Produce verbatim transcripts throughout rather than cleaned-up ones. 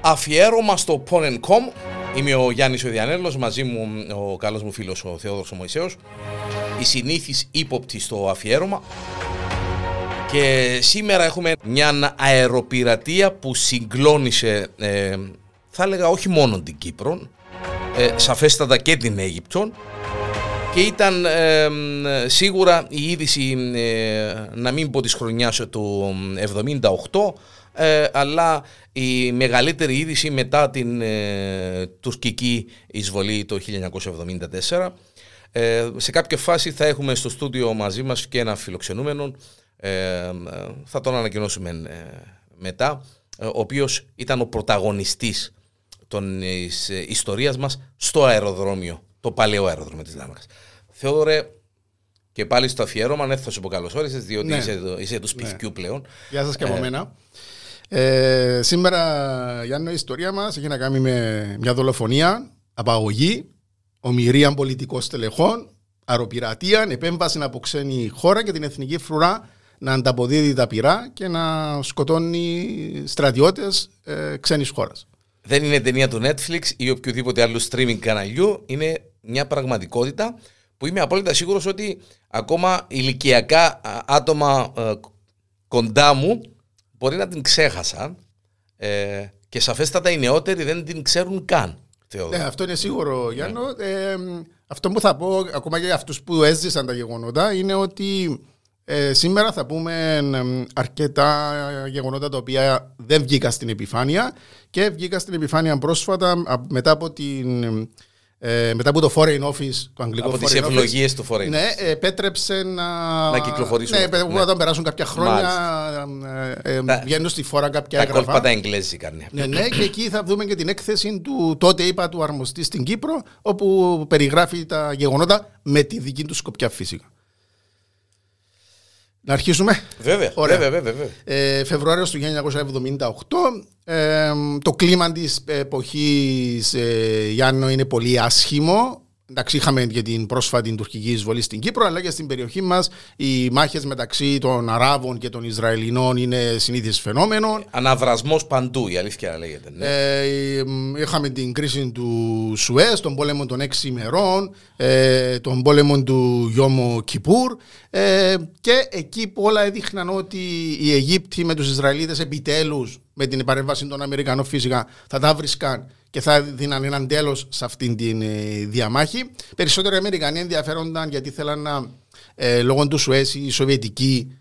αφιέρωμα στο πόνεν τελεία κομ. Είμαι ο Γιάννης Ιδιανέλος, μαζί μου ο καλός μου φίλος ο Θεόδωρος Μωυσέος, η συνήθις ύποπτη στο αφιέρωμα. Και σήμερα έχουμε μια αεροπειρατεία που συγκλώνησε, ε, θα έλεγα όχι μόνο την Κύπρο, ε, σαφέστατα και την Αίγυπτον. Και ήταν ε, σίγουρα η είδηση, ε, να μην πω της χρονιάς του εβδομήντα οκτώ, ε, αλλά η μεγαλύτερη είδηση μετά την ε, τουρκική εισβολή το χίλια εννιακόσια εβδομήντα τέσσερα. Ε, σε κάποια φάση θα έχουμε στο στούντιο μαζί μας και ένα φιλοξενούμενο, ε, θα τον ανακοινώσουμε ε, μετά, ε, ο οποίος ήταν ο πρωταγωνιστής της ε, ιστορίας μας στο αεροδρόμιο, το παλαιό αεροδρόμιο της Λάρνακας. Θεόδωρε, και πάλι στο αφιέρωμα, ναι, θα σου πω καλώς όρισες, διότι ναι, είσαι, είσαι του σπιτιού ναι, πλέον. Γεια σας και από ε, μένα. Ε, σήμερα, Γιάννη, η ιστορία μας έχει να κάνει με μια δολοφονία, απαγωγή, ομοιρία πολιτικών στελεχών, αεροπειρατεία, επέμβαση από ξένη χώρα και την εθνική φρουρά να ανταποδίδει τα πυρά και να σκοτώνει στρατιώτες ε, ξένης χώρας. Δεν είναι ταινία του Netflix ή οποιοδήποτε άλλου streaming καναλιού, είναι μια πραγματικότητα που είμαι απόλυτα σίγουρος ότι ακόμα ηλικιακά άτομα ε, κοντά μου μπορεί να την ξέχασαν, ε, και σαφέστατα οι νεότεροι δεν την ξέρουν καν. Ναι, αυτό είναι σίγουρο, Γιάννο. Mm. Ε, αυτό που θα πω ακόμα και για αυτούς που έζησαν τα γεγονότα είναι ότι ε, σήμερα θα πούμε αρκετά γεγονότα τα οποία δεν βγήκαν στην επιφάνεια και βγήκαν στην επιφάνεια πρόσφατα μετά από την... Ε, μετά από το Foreign Office, το αγγλικό από Foreign Office. Από τις ευλογίες του Foreign Office. Ναι, επέτρεψε να, να κυκλοφορήσουν. Ναι, ναι, όταν περάσουν κάποια χρόνια, ε, ε, τα, βγαίνουν στη φόρα κάποια έγγραφα. Τα έγγραφα. Κόλπα τα εγγλέζικα. Ναι, ναι, ναι, και εκεί θα δούμε και την έκθεση του τότε είπα του αρμοστή στην Κύπρο, όπου περιγράφει τα γεγονότα με τη δική του σκοπιά φυσικά. Να αρχίσουμε. Βέβαια. βέβαια, βέβαια, βέβαια. Ε, Φεβρουάριος του χίλια εννιακόσια εβδομήντα οκτώ. Ε, το κλίμα της εποχής, ε, Γιάννο, είναι πολύ άσχημο. Εντάξει, είχαμε και την πρόσφατη τουρκική εισβολή στην Κύπρο, αλλά και στην περιοχή μας οι μάχες μεταξύ των Αράβων και των Ισραηλινών είναι συνήθις φαινόμενο. Αναβρασμός παντού, η αλήθεια λέγεται. Ναι. Ε, είχαμε την κρίση του Σουέζ, τον πόλεμο των έξι ημερών, ε, τον πόλεμο του Γιόμο Κιπούρ, ε, και εκεί που όλα έδειχναν ότι οι Αιγύπτιοι με τους Ισραηλίτες επιτέλους, με την παρέμβαση των Αμερικανών φυσικά, θα τα βρίσκαν και θα δίναν έναν τέλος σε αυτήν την διαμάχη. Περισσότεροι Αμερικανοί ενδιαφέρονταν γιατί θέλαν να, ε, λόγω του Σουέζ, οι Σοβιετικοί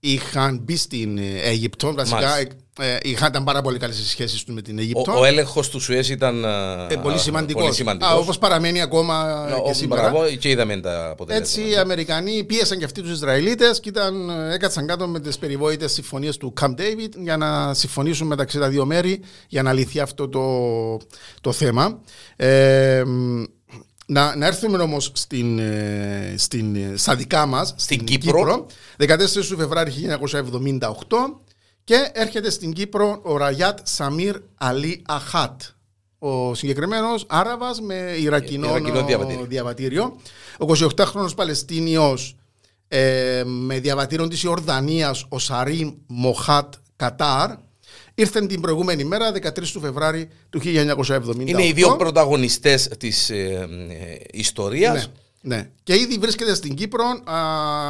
είχαν μπει στην Αίγυπτο. Βασικά ε, ήταν πάρα πολύ καλές οι σχέσεις του με την Αίγυπτο. Ο, ο έλεγχος του Σουέζ ήταν ε, πολύ σημαντικός. σημαντικός. Όπως παραμένει ακόμα no, και σήμερα. Παραβώ, και είδαμε τα αποτελέσματα. Έτσι οι Αμερικανοί πίεσαν και αυτοί τους Ισραηλίτες και ήταν, έκατσαν κάτω με τις περιβόητες συμφωνίες του Camp David για να συμφωνήσουν μεταξύ τα δύο μέρη για να λυθεί αυτό το, το θέμα. Ε, Να, να έρθουμε όμως στην, στην, στα δικά μας, στην, στην Κύπρο. Κύπρο, δεκατέσσερις Φεβρουαρίου χίλια εννιακόσια εβδομήντα οκτώ, και έρχεται στην Κύπρο ο Ραγιάτ Σαμίρ Αλί Αχάτ, ο συγκεκριμένος Άραβας με Ιρακινό διαβατήριο. διαβατήριο. Ο εικοσιοκτάχρονος Παλαιστίνιος ε, με διαβατήριο της Ιορδανίας, ο Σαρί Μοχάτ Κατάρ, ήρθε την προηγούμενη μέρα, δεκατρείς Φεβρουαρίου του χίλια εννιακόσια εβδομήντα οκτώ. Είναι οι δύο πρωταγωνιστές της ε, ε, ιστορίας. Ναι, ναι. Και ήδη βρίσκεται στην Κύπρο α,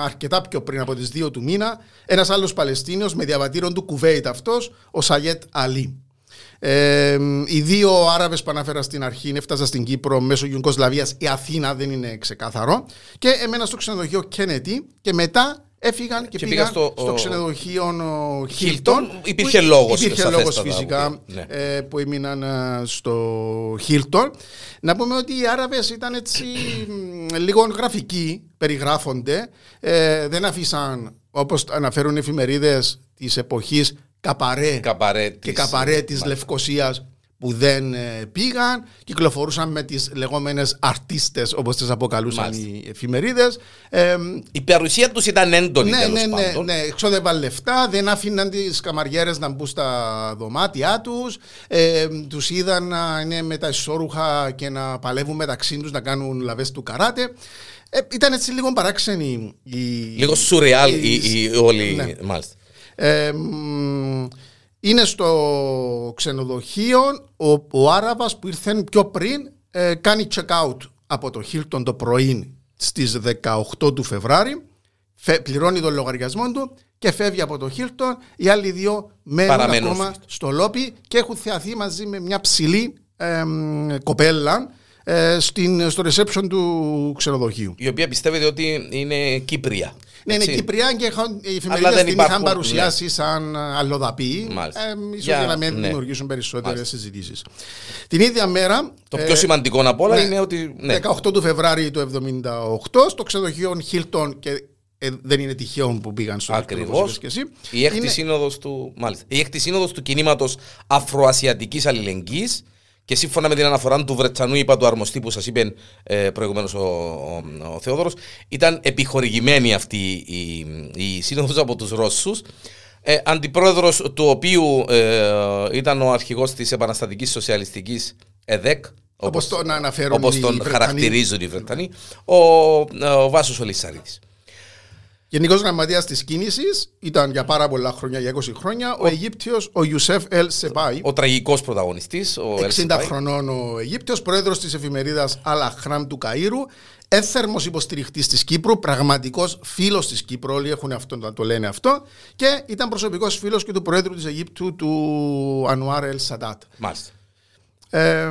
αρκετά πιο πριν από τις δύο του μήνα ένας άλλος Παλαιστίνιος με διαβατήριον του Κουβέιτ αυτός, ο Ζαγιέτ Αλή. Ε, οι δύο Άραβες που αναφέρα στην αρχή έφτασαν στην Κύπρο μέσω Ιουγκοσλαβίας ή Αθήνα, δεν είναι ξεκάθαρο. Και εμένα στο ξενοδοχείο Kennedy και μετά... Έφυγαν και, και πήγαν στο, στο ξενοδοχείο ο... Χίλτον. Υπήρχε λόγος, υπήρχε λόγος φυσικά ναι. ε, που έμειναν στο Χίλτον. Να πούμε ότι οι Άραβες ήταν έτσι λίγο γραφικοί, περιγράφονται. Ε, δεν αφήσαν, όπως αναφέρουν οι εφημερίδες της εποχής, καπαρέ, καπαρέ και της... καπαρέ της Λευκωσίας που δεν πήγαν, κυκλοφορούσαν με τις λεγόμενες αρτίστες, όπως τις αποκαλούσαν Μάλιστα. οι εφημερίδες. Ε, η παρουσία τους ήταν έντονη, ναι, τέλος ναι, ναι, πάντων. Ναι, ναι, εξόδευαν λεφτά, δεν άφηναν τις καμαριέρες να μπουν στα δωμάτια τους, ε, τους είδαν να είναι με τα ισόρουχα και να παλεύουν μεταξύ τους, να κάνουν λαβές του καράτε. Ε, ήταν έτσι λίγο παράξενη. Η, λίγο σουρεάλ η, η, η, η όλη... Ναι. Μάλιστα. Ε, είναι στο ξενοδοχείο ο, ο Άραβας που ήρθε πιο πριν, ε, κάνει check out από το Χίλτον το πρωί στις δεκαοκτώ του Φεβράρι, πληρώνει τον λογαριασμό του και φεύγει από το Χίλτον. Οι άλλοι δύο μένουν ακόμα στο λόπι και έχουν θεαθεί μαζί με μια ψηλή ε, κοπέλα ε, στην, στο reception του ξενοδοχείου. Η οποία πιστεύετε ότι είναι Κύπρια. Ναι, είναι Κυπριά και οι εφημερίδες την είχαν παρουσιάσει ναι. σαν αλλοδαπή. Ε, ίσως για να μην ναι. δημιουργήσουν περισσότερες συζητήσεις. Την ίδια μέρα. Το πιο ε, σημαντικό από όλα ναι, είναι ότι. Ναι. δεκαοκτώ του Φεβρουαρίου του χίλια εννιακόσια εβδομήντα οκτώ στο ξενοδοχείο Χίλτον και. Ε, δεν είναι τυχαίο που πήγαν στο Ακριβώ. Η έκτη είναι... σύνοδος του, του Κινήματος Αφροασιατικής Αλληλεγγύης και σύμφωνα με την αναφορά του Βρετσανού, είπα του αρμοστή που σας είπε ε, προηγουμένως ο, ο, ο Θεόδωρος, ήταν επιχορηγημένη αυτή η, η, η σύνοδος από τους Ρώσους. Ε, αντιπρόεδρος του οποίου ε, ήταν ο αρχηγός της Επαναστατικής Σοσιαλιστικής ΕΔΕΚ, όπως, όπως τον οι χαρακτηρίζουν οι Βρετανοί, ο, ο Βάσος ο Λυσσαρίδης. Γενικός Γραμματέας της κίνησης ήταν για πάρα πολλά χρόνια, για είκοσι χρόνια, ο, ο Αιγύπτιος, ο Γιουσέφ ελ Σεμπάι. Ο τραγικός πρωταγωνιστής. Ο εξήντα χρονών ο Αιγύπτιος, πρόεδρος της εφημερίδας Αλ Αχράμ του Καΐρου, έθερμος υποστηριχτής της Κύπρου, πραγματικός φίλος της Κύπρου, όλοι έχουν αυτό να το λένε αυτό, και ήταν προσωπικός φίλος και του πρόεδρου της Αιγύπτου, του Ανουάρ Ελ Σαντάτ. Μάλιστα. Ε,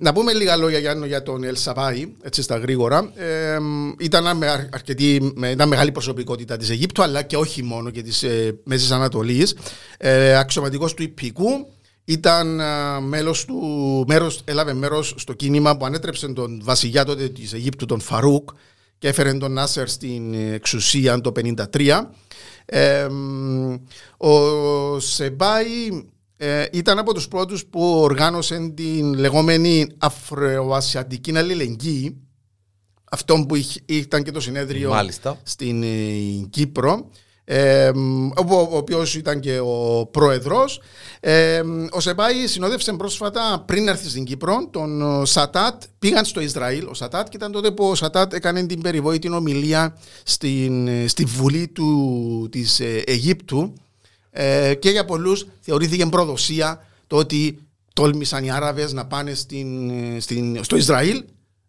να πούμε λίγα λόγια, Γιάννο, για τον Ελ Σαμπάι, έτσι στα γρήγορα. Ε, ήταν, με αρκετή, με, ήταν μεγάλη προσωπικότητα της Αιγύπτου, αλλά και όχι μόνο, και της ε, Μέσης Ανατολής. Ε, αξιωματικός του Υπηκού, ήταν, ε, μέλος του, μέρος, έλαβε μέρος στο κίνημα που ανέτρεψε τον βασιλιά τότε της Αιγύπτου, τον Φαρούκ, και έφερε τον Νάσερ στην εξουσία το χίλια εννιακόσια πενήντα τρία. Ε, ο Σεμπάι... Ε, ήταν από τους πρώτους που οργάνωσαν την λεγόμενη Αφροασιατική Αλληλεγγύη, αυτό που είχε, ήταν και το συνέδριο Μάλιστα. στην ε, Κύπρο, ε, ο, ο οποίος ήταν και ο πρόεδρος. Ε, ο Σεμπάι συνόδευσε πρόσφατα, πριν έρθει στην Κύπρο, τον Σαντάτ, πήγαν στο Ισραήλ ο Σαντάτ, και ήταν τότε που ο Σαντάτ έκανε την περιβόητη ομιλία στην, στη Βουλή του, της ε, Αιγύπτου. Ε, και για πολλούς θεωρήθηκε προδοσία το ότι τόλμησαν οι Άραβες να πάνε στην, στην, στο Ισραήλ.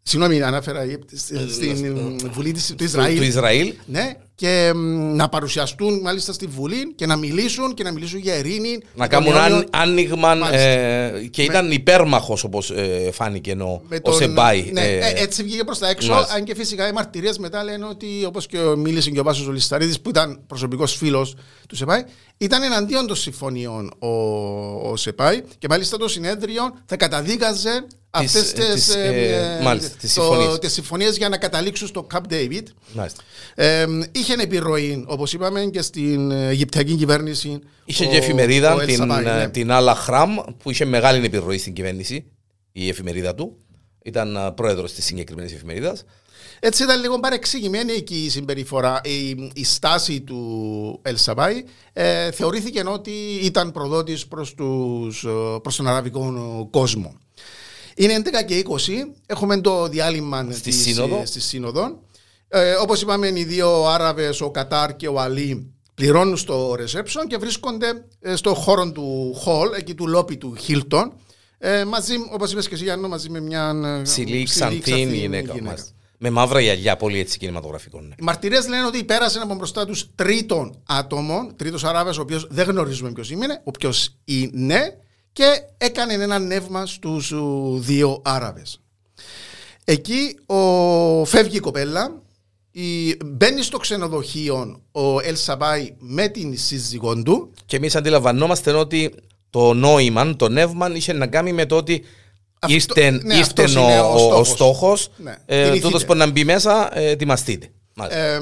Συγγνώμη, ανάφερα στην, στην Βουλή της, του Ισραήλ. Του Ισραήλ. Ναι, και μ, να παρουσιαστούν μάλιστα στη Βουλή και να μιλήσουν και να μιλήσουν για ειρήνη. Να κάνουν αν, άνοιγμα. Ε, και ήταν με, υπέρμαχος, όπως ε, φάνηκε ενώ, ο Σεμπάι. Ναι, ε, ε, έτσι βγήκε προς τα έξω. Μας. Αν και φυσικά οι μαρτυρίες μετά λένε ότι, όπως και μίλησε και ο Βάσος ο Λυσσαρίδης, που ήταν προσωπικός φίλος του Σεμπάι, ήταν εναντίον των συμφωνιών ο, ο Σεμπάι, και μάλιστα το συνέδριο θα καταδίκαζε αυτές τις, ε, ε, ε, μάλιστα, τις, το, συμφωνίες. τις συμφωνίες για να καταλήξουν στο Camp David. Ε, είχε επιρροή, όπως είπαμε, και στην Αιγυπτιακή κυβέρνηση. Είχε ο, και εφημερίδα, ο την, ναι. την Αλ Αχράμ, που είχε μεγάλη επιρροή στην κυβέρνηση, η εφημερίδα του. Ήταν πρόεδρος της συγκεκριμένης εφημερίδας. Έτσι ήταν λίγο παρεξηγημένη εκεί η συμπεριφορά, η, η στάση του Ελ Σαμπάι. Ε, θεωρήθηκε ότι ήταν προδότης προς, τους, προς τον αραβικό κόσμο. Είναι έντεκα και είκοσι, έχουμε το διάλειμμα στη της, σύνοδο. Ε, στις Σύνοδο. Ε, όπως είπαμε, οι δύο Άραβες, ο Κατάρ και ο Αλή, πληρώνουν στο reception και βρίσκονται ε, στο χώρο του hall, εκεί του λόπι του Χίλτον, ε, μαζί, όπως είπες και εσύ, Γιάννο, μαζί με μια ψηλή ξανθήνη γυναίκα. γυναίκα. Με μαύρα γυαλιά, πολύ έτσι κινηματογραφικό. Ναι. Οι μαρτυρίες λένε ότι πέρασαν από μπροστά τους τρίτων άτομων, τρίτος Άραβες, ο οποίος δεν γνωρίζουμε ποιος είναι, ο οποίος είναι, και έκανε ένα νεύμα στους δύο Άραβες. Εκεί ο, φεύγει η κοπέλα, η, μπαίνει στο ξενοδοχείο ο Ελ Σαμπάι με την σύζυγό του. Και εμείς αντιλαμβανόμαστε ότι το νόημα, το νεύμα είχε να κάνει με το ότι ήρθε ναι, ο, ο, ο στόχος, ναι, ε, τούτος που να μπει μέσα, ε, ετοιμαστείτε. Ε,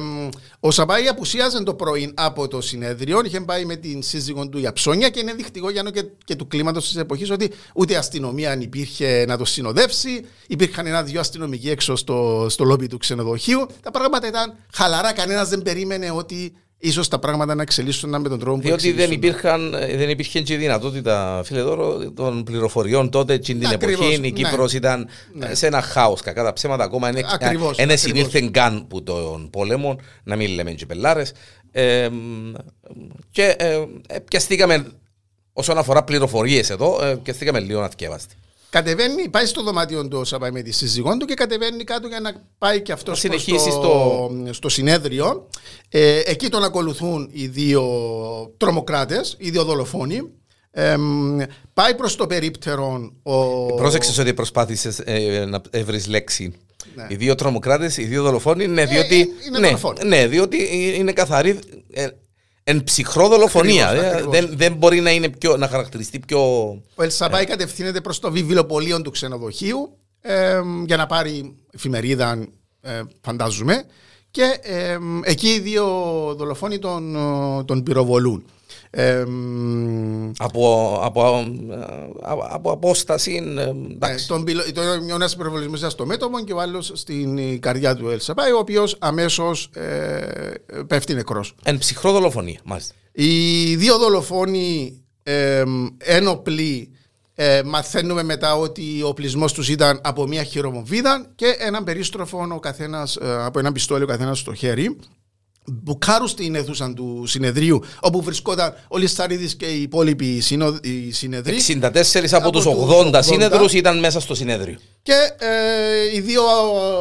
ο Σαμπάι απουσίαζε το πρωί από το συνέδριο. Είχε πάει με την σύζυγον του για ψώνια, και είναι δεικτικό για και, και του κλίματος της εποχής ότι ούτε αστυνομία αν υπήρχε να το συνοδεύσει. Υπήρχαν ένα-δυο αστυνομικοί έξω στο, στο λόμπι του ξενοδοχείου. Τα πράγματα ήταν χαλαρά. Κανένας δεν περίμενε ότι ίσως τα πράγματα να εξελίσσονταν με τον τρόπο που εξελίσσονταν. Διότι δεν, υπήρχαν, δεν υπήρχε και η δυνατότητα, φίλε Δώρο, των πληροφοριών τότε, την εποχή. Ακριβώς, η Κύπρος ναι. ήταν ναι. σε ένα χάος, κακά τα ψέματα. Ακόμα δεν συνήλθε καν που τον πόλεμο, να μην λέμε και πελάρες. Ε, και ε, πιαστήκαμε Όσον αφορά πληροφορίες εδώ, ε, και στήκαμε λίγο να θυκεύαστε. Κατεβαίνει, πάει στο δωμάτιο του Σαμπάι με τη σύζυγό του και κατεβαίνει κάτω για να πάει και αυτός στο, στο... στο συνέδριο. Ε, εκεί τον ακολουθούν οι δύο τρομοκράτες, οι δύο δολοφόνοι. Ε, πάει προς το περίπτερον. Ο... Πρόσεξες ότι προσπάθησες ε, να βρεις λέξη. Ναι. Οι δύο τρομοκράτες, οι δύο δολοφόνοι. Ναι, διότι ε, είναι, ναι, ναι, διότι είναι καθαρή ε, εν ψυχρό δολοφονία. Ακριβώς, ακριβώς. Δεν, δεν μπορεί να, είναι πιο, να χαρακτηριστεί πιο. Ο Ελ Σαμπάι ε. κατευθύνεται προς το βιβλιοπωλείο του ξενοδοχείου ε, για να πάρει εφημερίδα, ε, φαντάζομαι. Και ε, ε, εκεί οι δύο δολοφόνοι τον, τον πυροβολούν. Ε, από, από, από, από απόσταση. Ο ένας πυροβολισμός στο μέτωπο και ο άλλος στην καρδιά του Ελ Σαμπάι, ο οποίος αμέσως ε, πέφτει νεκρός. Εν ψυχρό δολοφονία, μάλιστα. Οι δύο δολοφόνοι ε, ένοπλοι, ε, μαθαίνουμε μετά ότι ο πλεισμός τους ήταν από μια χειροβομβίδα και έναν περίστροφο ο καθένας, ε, από ένα πιστόλι ο καθένας στο χέρι. Μπουκάρου στην αίθουσα του συνεδρίου, όπου βρισκόταν ο Λυσσαρίδης και οι υπόλοιποι συνεδροί. εξήντα τέσσερις από, από τους ογδόντα, ογδόντα συνεδρούς ήταν μέσα στο συνεδρίο. Και ε, οι δύο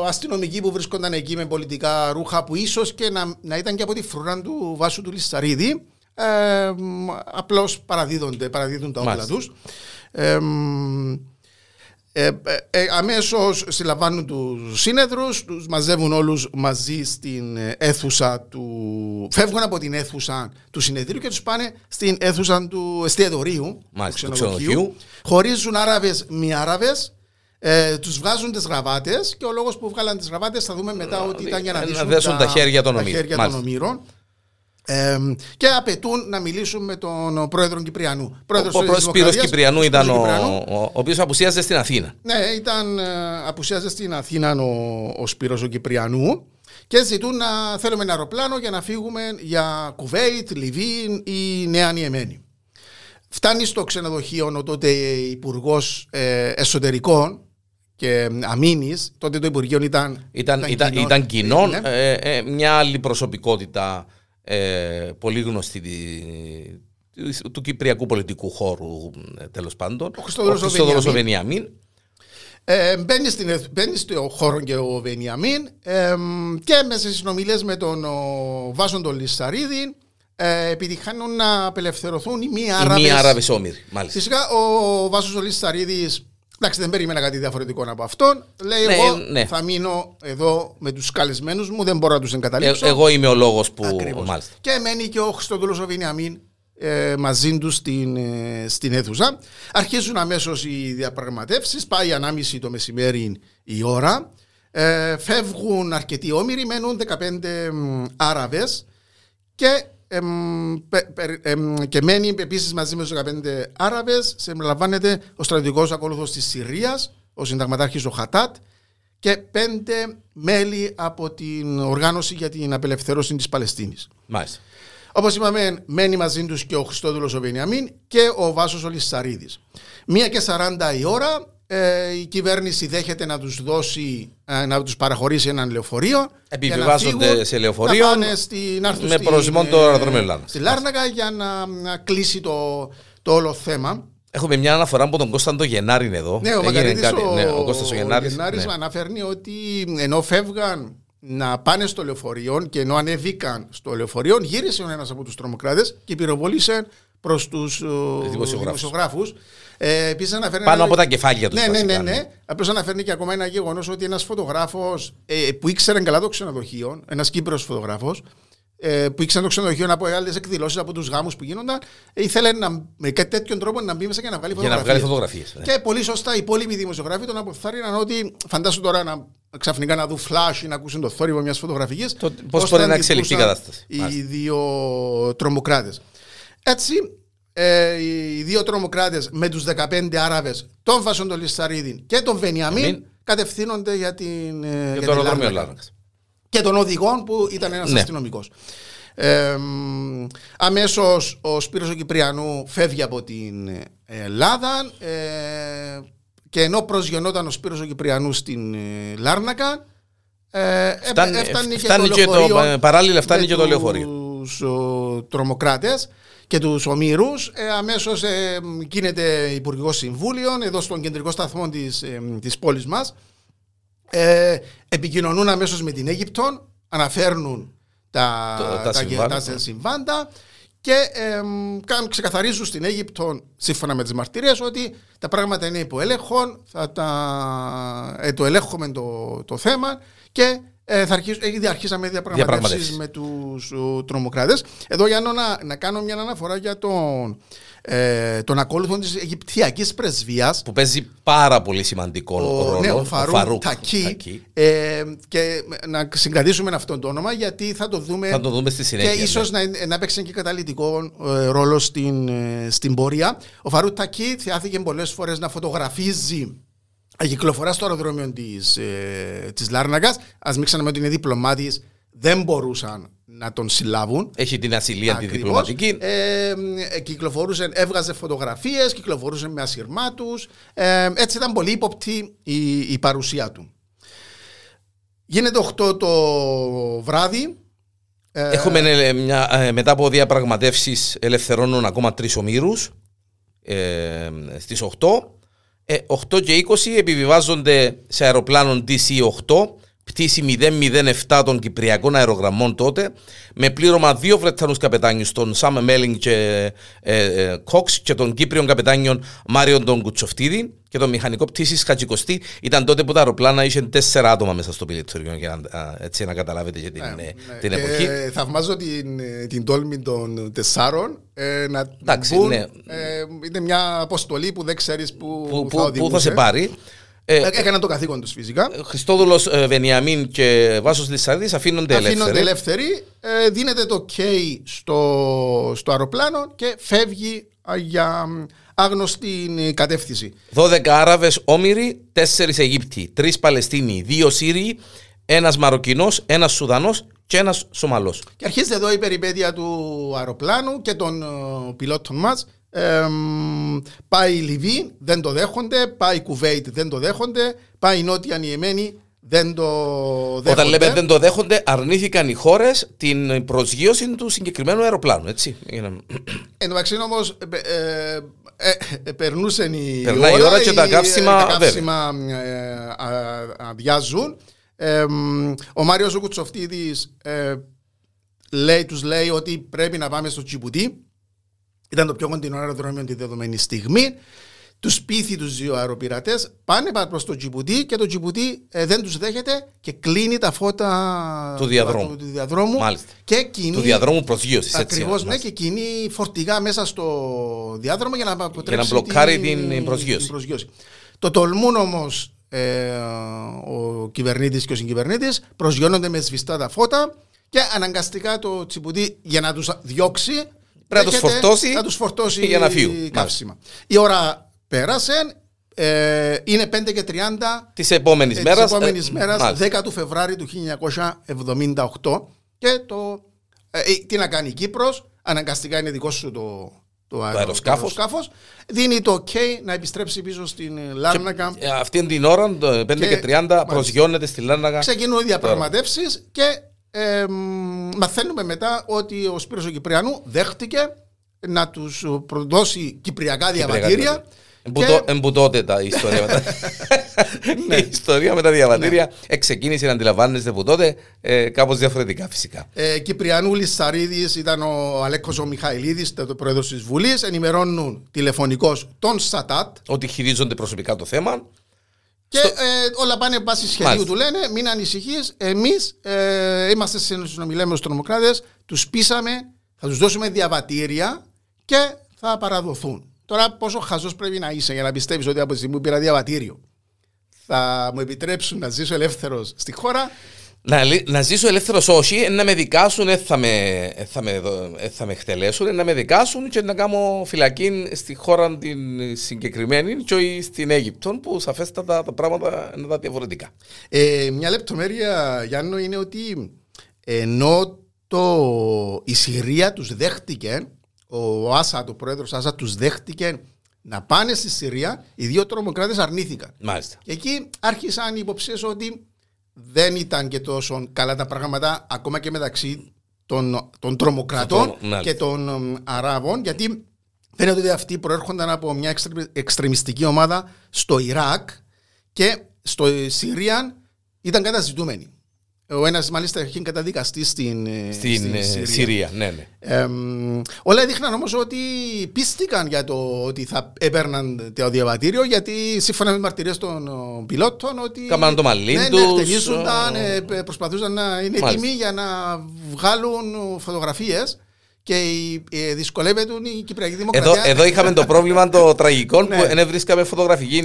αστυνομικοί που βρισκόταν εκεί με πολιτικά ρούχα, που ίσως και να, να ήταν και από τη φρουρά του Βάσου του Λυσσαρίδη, ε, απλώς παραδίδονται, παραδίδουν τα όπλα τους. Ε, Ε, ε, ε, αμέσως συλλαμβάνουν τους σύνεδρους, τους μαζεύουν όλους μαζί στην αίθουσα του. Φεύγουν από την αίθουσα του συνεδρίου και τους πάνε στην αίθουσα του εστιατορίου, του ξενοδοχείου. Χωρίζουν Άραβες μη Άραβες, ε, τους βγάζουν τις γραβάτες και ο λόγος που βγάλαν τις γραβάτες θα δούμε μετά ότι ήταν για να δέσουν τα, τα χέρια των ομήρων. Ε, και απαιτούν να μιλήσουν με τον πρόεδρο Κυπριανού. Ο πρόεδρος Σπύρος Κυπριανού ήταν ο, ο, ο οποίος απουσίαζε στην Αθήνα. Ναι, ήταν, απουσίαζε στην Αθήνα ο, ο Σπύρος ο Κυπριανού και ζητούν να θέλουμε ένα αεροπλάνο για να φύγουμε για Κουβέιτ, Λιβύη ή Νέα Ιεμένη. Φτάνει στο ξενοδοχείο ο τότε υπουργός ε, εσωτερικών και αμήνης, τότε το Υπουργείο ήταν, ήταν, ήταν, ήταν, ήταν κοινών, ε, ε, μια άλλη προσωπικότητα. Ε, πολύ γνωστή του κυπριακού πολιτικού χώρου, τέλος πάντων, ο Χριστόδουλος ο Βενιαμίν. Ε, μπαίνει, στην, μπαίνει στο χώρο και ο Βενιαμίν ε, και μέσα στις συνομιλίες με τον Βάσον τον Λυσσαρίδη ε, επιτυχάνουν να απελευθερωθούν οι μη Άραβες. Οι μη Άραβες όμηροι, μάλιστα. Φυσικά ο Βάσος ο Λυσσαρίδης, εντάξει, δεν περίμενα κάτι διαφορετικό από αυτόν. Λέει, ναι, εγώ ναι. θα μείνω εδώ με τους καλεσμένους μου, δεν μπορώ να τους εγκαταλείψω. Ε, εγώ είμαι ο λόγος που. Ακριβώς. Και μένει και ο Χριστόδουλος ο Βενιαμίν ε, μαζί του στην, ε, στην αίθουσα. Αρχίζουν αμέσως οι διαπραγματεύσεις. Πάει ανάμιση το μεσημέρι η ώρα. Ε, φεύγουν αρκετοί όμηροι, μένουν δεκαπέντε Άραβες. Και Ε, ε, ε, και μένει επίσης μαζί με τους δεκαπέντε Άραβες. Συμπεριλαμβάνεται ο στρατηγός ακόλουθος της Συρίας, ο συνταγματάρχης ο Χατάτ και πέντε μέλη από την οργάνωση για την απελευθέρωση της Παλαιστίνης. Μάλιστα. Όπως είπαμε, μένει μαζί τους και ο Χριστόδουλος ο Βενιαμίν και ο Βάσος ο Λυσσαρίδης. Μία και σαράντα η ώρα ε, η κυβέρνηση δέχεται να τους δώσει, ε, να τους παραχωρήσει έναν λεωφορείο. Επιβιβάζονται φύγουν, σε λεωφορείο στην, με προορισμό το αεροδρόμιο Λάρνακα. Στη Λάρνακα για να, να κλείσει το, το όλο θέμα. Έχουμε μια αναφορά από τον Κώσταντο Γενάρη εδώ. Ναι, ο Μακαρίτης κάτι, ο, ναι, ο, ο Γενάρης, Γενάρης ναι. αναφέρνει ότι ενώ φεύγαν να πάνε στο λεωφορείο και ενώ ανέβηκαν στο λεωφορείο, γύρισε ο ένας από τους τρομοκράτες και πυροβολήσε προς τους δημοσιογράφους. Ε, επίσης αναφέρνει πάνω ένα... από τα κεφάλια τους. Ναι, ναι, ναι, ναι. Απλώς αναφέρνει και ακόμα ένα γεγονός ότι ένας φωτογράφος ε, που ήξερε καλά το ξενοδοχείο, ένας Κύπρος φωτογράφος, ε, που ήξερε το ξενοδοχείο από άλλες εκδηλώσεις, από τους γάμους που γίνονταν, ε, ήθελε να, με τέτοιον τρόπο να μπει μέσα και να βγάλει φωτογραφίες. Για να βγάλει φωτογραφίες. Ναι. Και πολύ σωστά οι υπόλοιποι δημοσιογράφοι τον αποθάρρυναν ότι φαντάσου τώρα να, ξαφνικά να δουν flash ή να ακούσουν το θόρυβο μιας φωτογραφικής. Πώς μπορεί να εξελιχθεί η κατάσταση. Οι δύο τρομοκράτες. Έτσι. Ε, οι δύο τρομοκράτες με τους δεκαπέντε Άραβες, τον Βάσον τον Λυσσαρίδη και τον Βενιαμίν, Εμήν. κατευθύνονται για την, για για το αεροδρόμιο Λάρνακα. Και των οδηγών που ήταν ένας ναι. αστυνομικός. Ε, αμέσως ο Σπύρος ο Κυπριανού φεύγει από την Ελλάδα ε, και ενώ προσγειωνόταν ο Σπύρος ο Κυπριανού στην Λάρνακα, ε, φτάνει, έφτανε και, φτάνει το και το, παράλληλα φτάνει και το λεωφορείο. τους ο, τρομοκράτες και τους ομήρους. Ε, αμέσως ε, γίνεται Υπουργικό Συμβούλιο εδώ στον κεντρικό σταθμό της, ε, της πόλης μας. Ε, επικοινωνούν αμέσως με την Αίγυπτο, αναφέρνουν τα, τα, τα, τα συμβάντα, συμβάντα και ε, ε, ξεκαθαρίζουν στην Αίγυπτο, σύμφωνα με τις μαρτυρίες, ότι τα πράγματα είναι υπό έλεγχο, θα τα, ε, το ελέγχουμε το, το θέμα και ε, θα αρχίσ, ε, αρχίσαμε διαπραγματεύσεις με τους ο, τρομοκράτες. Εδώ για να, να κάνω μια αναφορά για τον, ε, τον ακόλουθο της Αιγυπτιακής πρεσβείας που παίζει πάρα πολύ σημαντικό ο, ρόλο, ναι, ο Φαρού, ο Φαρού Τακί, Τακί. Ε, και να συγκρατήσουμε αυτό το όνομα γιατί θα το δούμε, θα το δούμε στη συνέχεια, και ίσως ναι. να, να παίξει και καταλυτικό ε, ρόλο στην, ε, στην πορεία. Ο Φαρού Τακί θεάθηκε πολλές φορές να φωτογραφίζει κυκλοφορά στο αεροδρόμιο της, ε, της Λάρνακας. Ας μην ξαναμε ότι είναι διπλωμάτης, δεν μπορούσαν να τον συλλάβουν. Έχει την ασυλία τη διπλωματική. Ε, κυκλοφορούσε, έβγαζε φωτογραφίες, κυκλοφορούσε με ασυρμάτους. Ε, έτσι ήταν πολύ ύποπτη η, η παρουσία του. Γίνεται οκτώ το βράδυ. Ε, Έχουμε μια, μετά από διαπραγματεύσεις ελευθερώνουν ακόμα τρεις ομήρους ε, στις οκτώ. οκτώ και είκοσι επιβιβάζονται σε αεροπλάνο ντι σι οκτώ, πτήση μηδέν μηδέν επτά των Κυπριακών Αερογραμμών τότε, με πλήρωμα δύο Βρετανούς καπετάνιους, τον Σαμ Μέλινγκ και Κόξ, ε, ε, και τον Κύπριον καπετάνιον Μάριον τον Κουτσοφτίδη, και τον μηχανικό πτήσης Χατζικοστή. Ήταν τότε που τα αεροπλάνα είχε τέσσερα άτομα μέσα στο πιλότο, για να, έτσι να καταλάβετε για την, ναι, την ναι. εποχή. Και θαυμάζω την, την τόλμη των τεσσάρων. Ε, να Εντάξει, μπουν, ναι. ε, είναι μια αποστολή που δεν ξέρεις που, που, που, που θα σε πάρει. Ε, Έκαναν το καθήκον τους φυσικά. Χριστόδουλος ε, Βενιαμίν και Βάσος Λυσσαρίδης αφήνονται, αφήνονται ελεύθεροι. ελεύθεροι. Ε, δίνεται το OK στο, στο αεροπλάνο και φεύγει για άγνωστη κατεύθυνση. δώδεκα Άραβες όμηροι, τέσσερις Αιγύπτιοι, τρεις Παλαιστίνοι, δύο Σύριοι, ένας Μαροκινός, ένας Σουδανός και ένας Σομαλός. Και αρχίζεται εδώ η περιπέτεια του αεροπλάνου και των uh, πιλότων μας. Ε, πάει η Λιβύη, δεν το δέχονται. Πάει η Κουβέιτ, δεν το δέχονται. Πάει η Νότια Ιεμένη, δεν το δέχονται. Όταν λέμε δεν το δέχονται, αρνήθηκαν οι χώρες την προσγείωση του συγκεκριμένου αεροπλάνου. Έτσι. Εν τω μεταξύ όμως ε, ε, ε, περνούσε η Περνάει ώρα, η ώρα και τα καύσιμα, τα καύσιμα ε, α, αδειάζουν. Ε, ο Μάριος ο Κουτσοφτίδης ε, λέει, τους λέει ότι πρέπει να πάμε στο Τζιμπουτί. Ήταν το πιο κοντινό αεροδρόμιο τη δεδομένη στιγμή. Τους πείθει τους δύο αεροπειρατές, πάνε προς το Τζιμπουτί και το Τζιμπουτί ε, δεν τους δέχεται και κλείνει τα φώτα του διαδρόμου. Του, του διαδρόμου και κινεί, του διαδρόμου προσγείωσης. Ακριβώς, ναι, και κινεί φορτηγά μέσα στο διάδρομο για να αποτρέψει για να μπλοκάρει την, την, προσγείωση. την προσγείωση. Το τολμούν όμως ε, ο κυβερνήτης και ο συγκυβερνήτης, προσγειώνονται με σβηστά τα φώτα και αναγκαστικά το Τζιμπουτί για να τους διώξει. Πρέπει να τους φορτώσει, να τους φορτώσει για να φύγουν. Η ώρα πέρασε, ε, είναι πέντε και τριάντα της επόμενης ε, μέρας, επόμενης ε, μέρας δέκα του Φεβρουαρίου του χίλια εννιακόσια εβδομήντα οκτώ, και το, ε, τι να κάνει η Κύπρος, αναγκαστικά είναι δικό σου το, το αεροσκάφος, δίνει το OK να επιστρέψει πίσω στην Λάρνακα. Και, αυτήν την ώρα, πέντε και τριάντα, και, προσγειώνεται στη Λάρνακα. Ξεκινούν οι διαπραγματεύσεις και... Ε, μαθαίνουμε μετά ότι ο Σπύρος ο Κυπριανού δέχτηκε να τους προδώσει κυπριακά διαβατήρια. Εμπουτώτε τα ιστορία. Η ιστορία με τα διαβατήρια ξεκίνησε να αντιλαμβάνεστε που τότε κάπως διαφορετικά φυσικά. Κυπριανού Λυσσαρίδης ήταν ο Αλέκος ο Μιχαηλίδης, το πρόεδρος της Βουλής. Ενημερώνουν τηλεφωνικώς τον Σαντάτ ότι χειρίζονται προσωπικά το θέμα. Και στο... ε, όλα πάνε πάση σχεδίου, του λένε μην ανησυχείς, εμείς ε, είμαστε συνομιλές με τους τρομοκράτες, τους πείσαμε, θα τους δώσουμε διαβατήρια και θα παραδοθούν. Τώρα πόσο χαζός πρέπει να είσαι για να πιστεύεις ότι από τη στιγμή που πήρα διαβατήριο θα μου επιτρέψουν να ζήσω ελεύθερος στη χώρα. Να, να ζήσω ελεύθερος όχι, να με δικάσουν, θα με, θα με, θα με εκτελέσουν, να με δικάσουν και να κάνω φυλακή στη χώρα την συγκεκριμένη και στην Αίγυπτο, που σαφέστατα τα πράγματα είναι τα διαφορετικά. Ε, μια λεπτομέρεια, Γιάννο, είναι ότι ενώ το, η Συρία τους δέχτηκε, ο Άσα, το πρόεδρος Άσα τους δέχτηκε να πάνε στη Συρία, οι δύο τρομοκράτες αρνήθηκαν. Μάλιστα. Και εκεί άρχισαν οι υποψίες ότι δεν ήταν και τόσο καλά τα πράγματα, ακόμα και μεταξύ των, των τρομοκρατών το, και των um, Αράβων, γιατί φαίνεται ότι αυτοί προέρχονταν από μια εξτρεμιστική ομάδα στο Ιράκ και στο Συρία ήταν καταζητούμενοι. Ο ένας μάλιστα έχει καταδικαστεί στην, στην, στην Συρία. Συρία ναι, ναι. Ε, όλα δείχναν όμως ότι πίστηκαν για το ότι θα έπαιρναν το διαβατήριο, γιατί σύμφωνα με μαρτυρίες των πιλότων ότι κάμαναν το μαλλί ναι, τους. Ναι, προσπαθούσαν να είναι έτοιμοι για να βγάλουν φωτογραφίες. Και δυσκολεύεται η Κυπριακή Δημοκρατία. Εδώ, εδώ είχαμε το πρόβλημα των τραγικών που δεν βρίσκαμε φωτογραφική.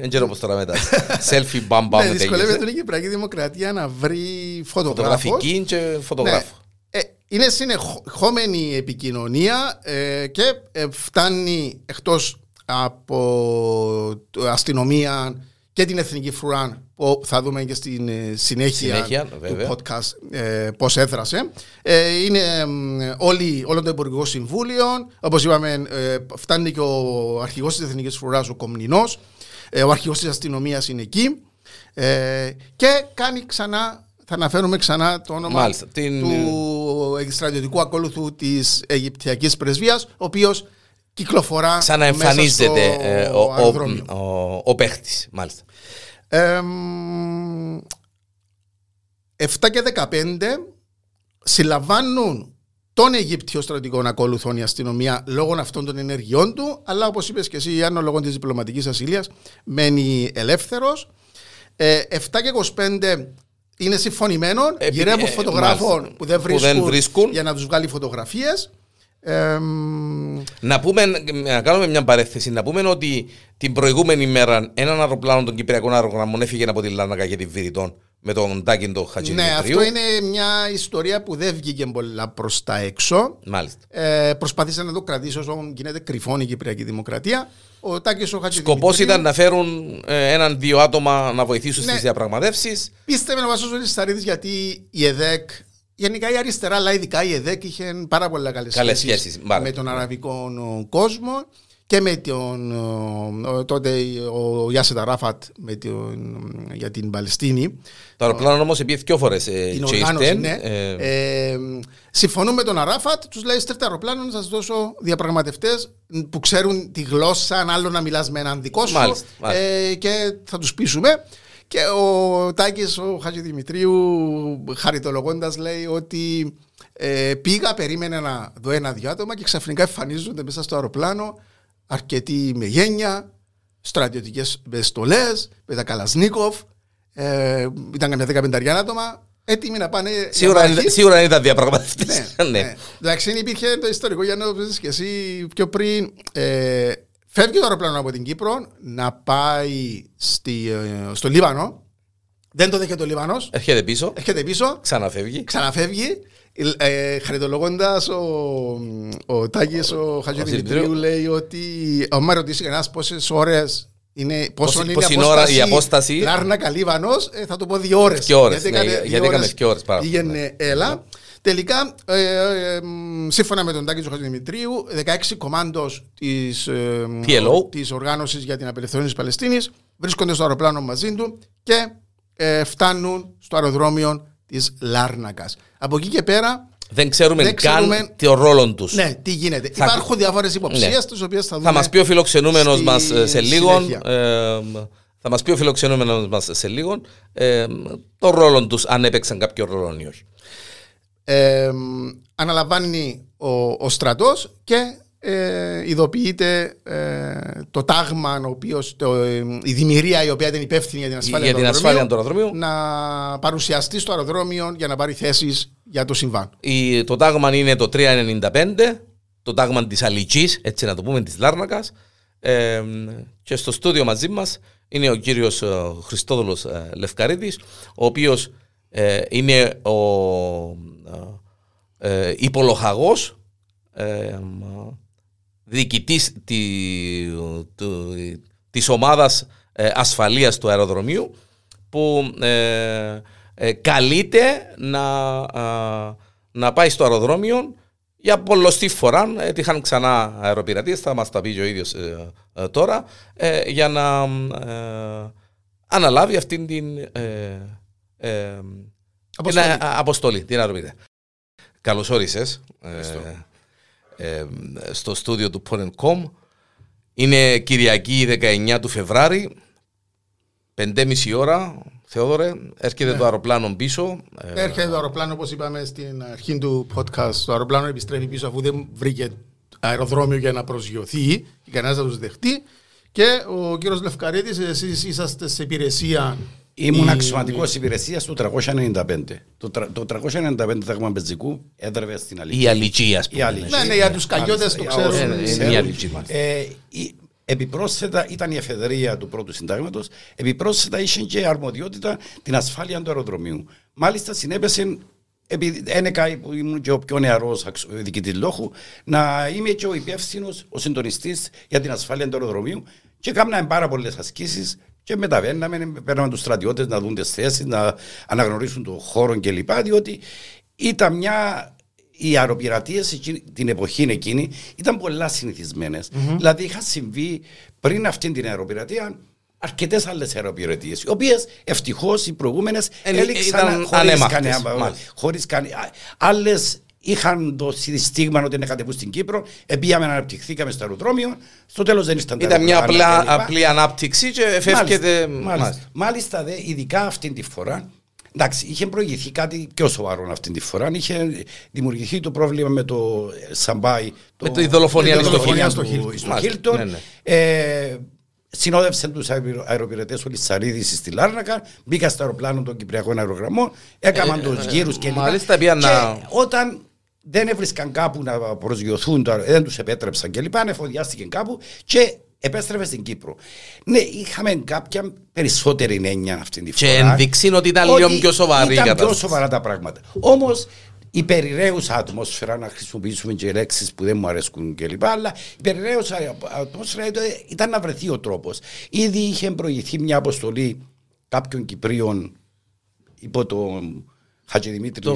Δεν ξέρω πώς τώρα μετά. Selfie, μπαμ, μπαμ. Δυσκολεύεται η Κυπριακή Δημοκρατία να βρει φωτογράφο. Φωτογραφική και φωτογράφο. Ναι. Ε, είναι συνεχόμενη επικοινωνία ε, και φτάνει εκτός από αστυνομία και την Εθνική Φρουράν, που θα δούμε και στην συνέχεια, συνέχεια του βέβαια. podcast ε, πώς έδρασε. Ε, είναι ε, όλοι, όλο το Υπουργικό Συμβούλιο, όπως είπαμε ε, φτάνει και ο αρχηγός της Εθνικής Φρουράς, ο Κομνηνός, ε, ο αρχηγός της αστυνομίας είναι εκεί ε, και κάνει ξανά, θα αναφέρουμε ξανά το όνομα Μάλιστα, την... του στρατιωτικού ακόλουθου της Αιγυπτιακής Πρεσβείας, ο οποίος κυκλοφορά ξαναεμφανίζεται ε, ο, ο, ο, ο παίχτης μάλιστα. Ε, εφτά και δεκαπέντε συλλαμβάνουν τον Αιγύπτιο στρατηγών ακολουθών η αστυνομία λόγω αυτών των ενεργειών του, αλλά όπως είπες και εσύ Ιάννο, λόγω της διπλωματικής ασυλίας μένει ελεύθερος. ε, εφτά και είκοσι πέντε είναι συμφωνημένων, ε, γυρεύουν ε, φωτογράφων ε, που δεν βρίσκουν, που δεν βρίσκουν για να τους βγάλει φωτογραφίες. Ε, να, πούμε, να κάνουμε μια παρένθεση. Να πούμε ότι την προηγούμενη μέρα έναν αεροπλάνο των Κυπριακών Αερογραμμών έφυγε από τη Λάρνακα και τη Βηρητών με τον Τάκη τον Χατζηδημητρίου. Ναι, αυτό είναι μια ιστορία που δεν βγήκε πολλά προς τα έξω. Ε, προσπαθήσα να το κρατήσω όσο γίνεται κρυφόν η Κυπριακή Δημοκρατία. Ο Τάκης ο Χατζηδημητρίου. Σκοπός ήταν να φέρουν έναν-δύο άτομα να βοηθήσουν ναι, στις διαπραγματεύσεις. Πίστευε να Βάσος Λυσσαρίδης, γιατί η ΕΔΕΚ. Γενικά η αριστερά, αλλά ειδικά η ΕΔΕΚ είχε πάρα πολλά καλές, καλές σχέσεις με τον αραβικό κόσμο και με τον τότε ο Γιάσερ Αράφατ με τον, για την Παλαιστίνη. Το αεροπλάνο όμως επειδή δυο φορές την οργάνωση, ναι. ε... Ε, συμφωνούν με τον Αράφατ, τους λέει στρέφτε αεροπλάνο να σας δώσω διαπραγματευτές που ξέρουν τη γλώσσα, αν άλλο να μιλάς με έναν δικό σου μάλιστα, μάλιστα. Ε, και θα τους πείσουμε. Και ο Τάκης ο Χατζηδημητρίου χαριτολογώντας λέει ότι ε, πήγα, περίμενα να δω ένα-δυο άτομα και ξαφνικά εμφανίζονται μέσα στο αεροπλάνο αρκετοί με γένεια, στρατιωτικές στολές, με τα Καλασνίκοφ, ε, ήταν καμιά δεκαπενταριά άτομα, έτοιμοι να πάνε... Σίγουρα ήταν διαπραγματευτές. Ναι, ναι. Ναι. Εντάξει, υπήρχε το ιστορικό, για να το πεις και εσύ πιο πριν... Ε, Φεύγει το αεροπλάνο από την Κύπρο να πάει στη, στο Λίβανο. Δεν το δέχεται ο Λίβανος. Έρχεται πίσω. Έρχεται πίσω. Ξαναφεύγει. Ξαναφεύγει. Ε, χαριτολογώντας ο, ο Τάκης ο, ο, ο Χατζηδημητρίου λέει ότι αν με ρωτήσει κανένας πόσες ώρες είναι, πόσο Πώς, είναι πόση η, απόσταση, η απόσταση Λάρνακα Λίβανος, ε, θα το πω δύο ώρες. Και ώρες. Γιατί έκανε δύο ώρες παραπάνω. Πήγαινε έλα. Τελικά, ε, ε, ε, σύμφωνα με τον Τάκη του Χατζηδημητρίου, δεκαέξι κομμάντος της, ε, της Οργάνωσης για την Απελευθέρωση της Παλαιστίνης βρίσκονται στο αεροπλάνο μαζί του και ε, φτάνουν στο αεροδρόμιο της Λάρνακας. Από εκεί και πέρα... Δεν ξέρουμε, δεν ξέρουμε καν το ρόλο τους. Ναι, τι γίνεται. Θα... Υπάρχουν διάφορες υποψίες, ναι. τις οποίες θα δούμε... Θα μας πει ο φιλοξενούμενος στη... μας σε λίγο... Θα μας πει ο φιλοξενούμενος μας σε λίγο ε, το ρόλο τους, αν έπαιξαν κάποιο ρόλο ή όχι. Ε, αναλαμβάνει ο, ο στρατός και ε, ειδοποιείται ε, το τάγμα ο οποίος, το, ε, η δημιουργία η οποία ήταν υπεύθυνη για την ασφάλεια, για την ασφάλεια του αεροδρομίου να παρουσιαστεί στο αεροδρόμιο για να πάρει θέσεις για το συμβάν. Η, το τάγμα είναι το τριακόσια ενενήντα πέντε, το τάγμα της Αλυκής, έτσι να το πούμε, της Λάρνακας, ε, και στο στούντιο μαζί μας είναι ο κύριος ο Χριστόδουλος ε, Λευκαρίτης, ο οποίος ε, είναι ο Ε, υπολοχαγός ε, διοικητής τη, του, της ομάδας ε, ασφαλείας του αεροδρομίου, που ε, ε, καλείται να, ε, να πάει στο αεροδρόμιο για πολλωστή φορά, ε, είχαν ξανά αεροπειρατείες, θα μας τα πει ο ίδιος ε, ε, τώρα, ε, για να ε, αναλάβει αυτήν την ε, ε, αποστολή. Την αποστολή, την αεροπειρατεία. Καλώς όρισες ε, ε, στο στούντιο του πόνεν τελεία κομ. Είναι Κυριακή δεκαεννιά του Φεβράρι, πεντέμιση ώρα. Θεόδωρε, έρχεται ναι. το αεροπλάνο πίσω. Έρχεται το αεροπλάνο, όπως είπαμε στην αρχή του podcast. Το αεροπλάνο επιστρέφει πίσω αφού δεν βρήκε αεροδρόμιο για να προσγειωθεί και κανένας να τους δεχτεί. Και ο κύριος Λευκαρίτης, εσείς είσαστε σε υπηρεσία. Ήμουν η... αξιωματικός υπηρεσίας του τριακόσια ενενήντα πέντε. Το, το τριακόσια ενενήντα πέντε δάγμα Μπετζικού έδρευε στην Αλυκή. Η Αλυκή, ας πούμε. Ναι, ναι, για τους καγιώτες το ξέρουν. Είναι η Αλυκή μας. Επιπρόσθετα ήταν η εφεδρεία του πρώτου συντάγματος, επιπρόσθετα είχε και αρμοδιότητα την ασφάλεια του αεροδρομίου. Μάλιστα συνέπεσε, επειδή ένεκα που ήμουν και ο πιο νεαρός διοικητής λόγου, να είμαι και ο υπεύθυνος, ο συντονιστής για την ασφάλεια του αεροδρομίου και κάναμε πάρα πολλές ασκήσεις και μεταβαίναμε, παίρναμε τους στρατιώτες να δουν τις θέσεις, να αναγνωρίσουν τον χώρο κλπ. Διότι ήταν μια... Οι αεροπειρατείες την εποχή εκείνη ήταν πολλά συνηθισμένες. Mm-hmm. Δηλαδή είχαν συμβεί πριν αυτήν την αεροπειρατεία αρκετές άλλες αεροπειρατείες, οι οποίες ευτυχώς οι προηγούμενες έληξαν χωρίς κανένα. Κανέ, άλλες είχαν το στίγμα ότι είναι κατεβού στην Κύπρο, επήγαμε να αναπτυχθήκαμε στο αεροδρόμιο, στο τέλος δεν ήρθαν τα ήταν μια απλά, απλή ανάπτυξη και φεύγεται. Μάλιστα, μάλιστα. μάλιστα δε, ειδικά αυτή τη φορά. Εντάξει, είχε προηγηθεί κάτι πιο σοβαρό αυτή τη φορά. Είχε δημιουργηθεί το πρόβλημα με το Σαμπάι. Το... Με τη δολοφονία στο Χίλτον. Ναι, ναι. ε, συνόδευσαν τους αεροπειρατές ο Λυσσαρίδης στη Λάρνακα. Μπήκα στο αεροπλάνο των Κυπριακών Αερογραμμών. Έκαναν ε, τους ε, γύρους και μάλιστα, λοιπά. Πιανά... Και όταν δεν έβρισκαν κάπου να προσγειωθούν, δεν τους επέτρεψαν και λοιπά, ανεφοδιάστηκαν κάπου και επέστρεφε στην Κύπρο. Ναι, είχαμε κάποια περισσότερη έννοια αυτή τη φορά. Και ενδείξαν ότι ήταν λίγο πιο σοβαρή. Ήταν πιο σοβαρά τα πράγματα. Όμως η περιραίουσα ατμόσφαιρα, να χρησιμοποιήσουμε και λέξεις που δεν μου αρέσκουν κλπ. Αλλά η περιραίουσα ατμόσφαιρα ήταν να βρεθεί ο τρόπος. Ήδη είχε προηγηθεί μια αποστολή κάποιων Κυπρίων υπό τον Χατζηδημητρίου.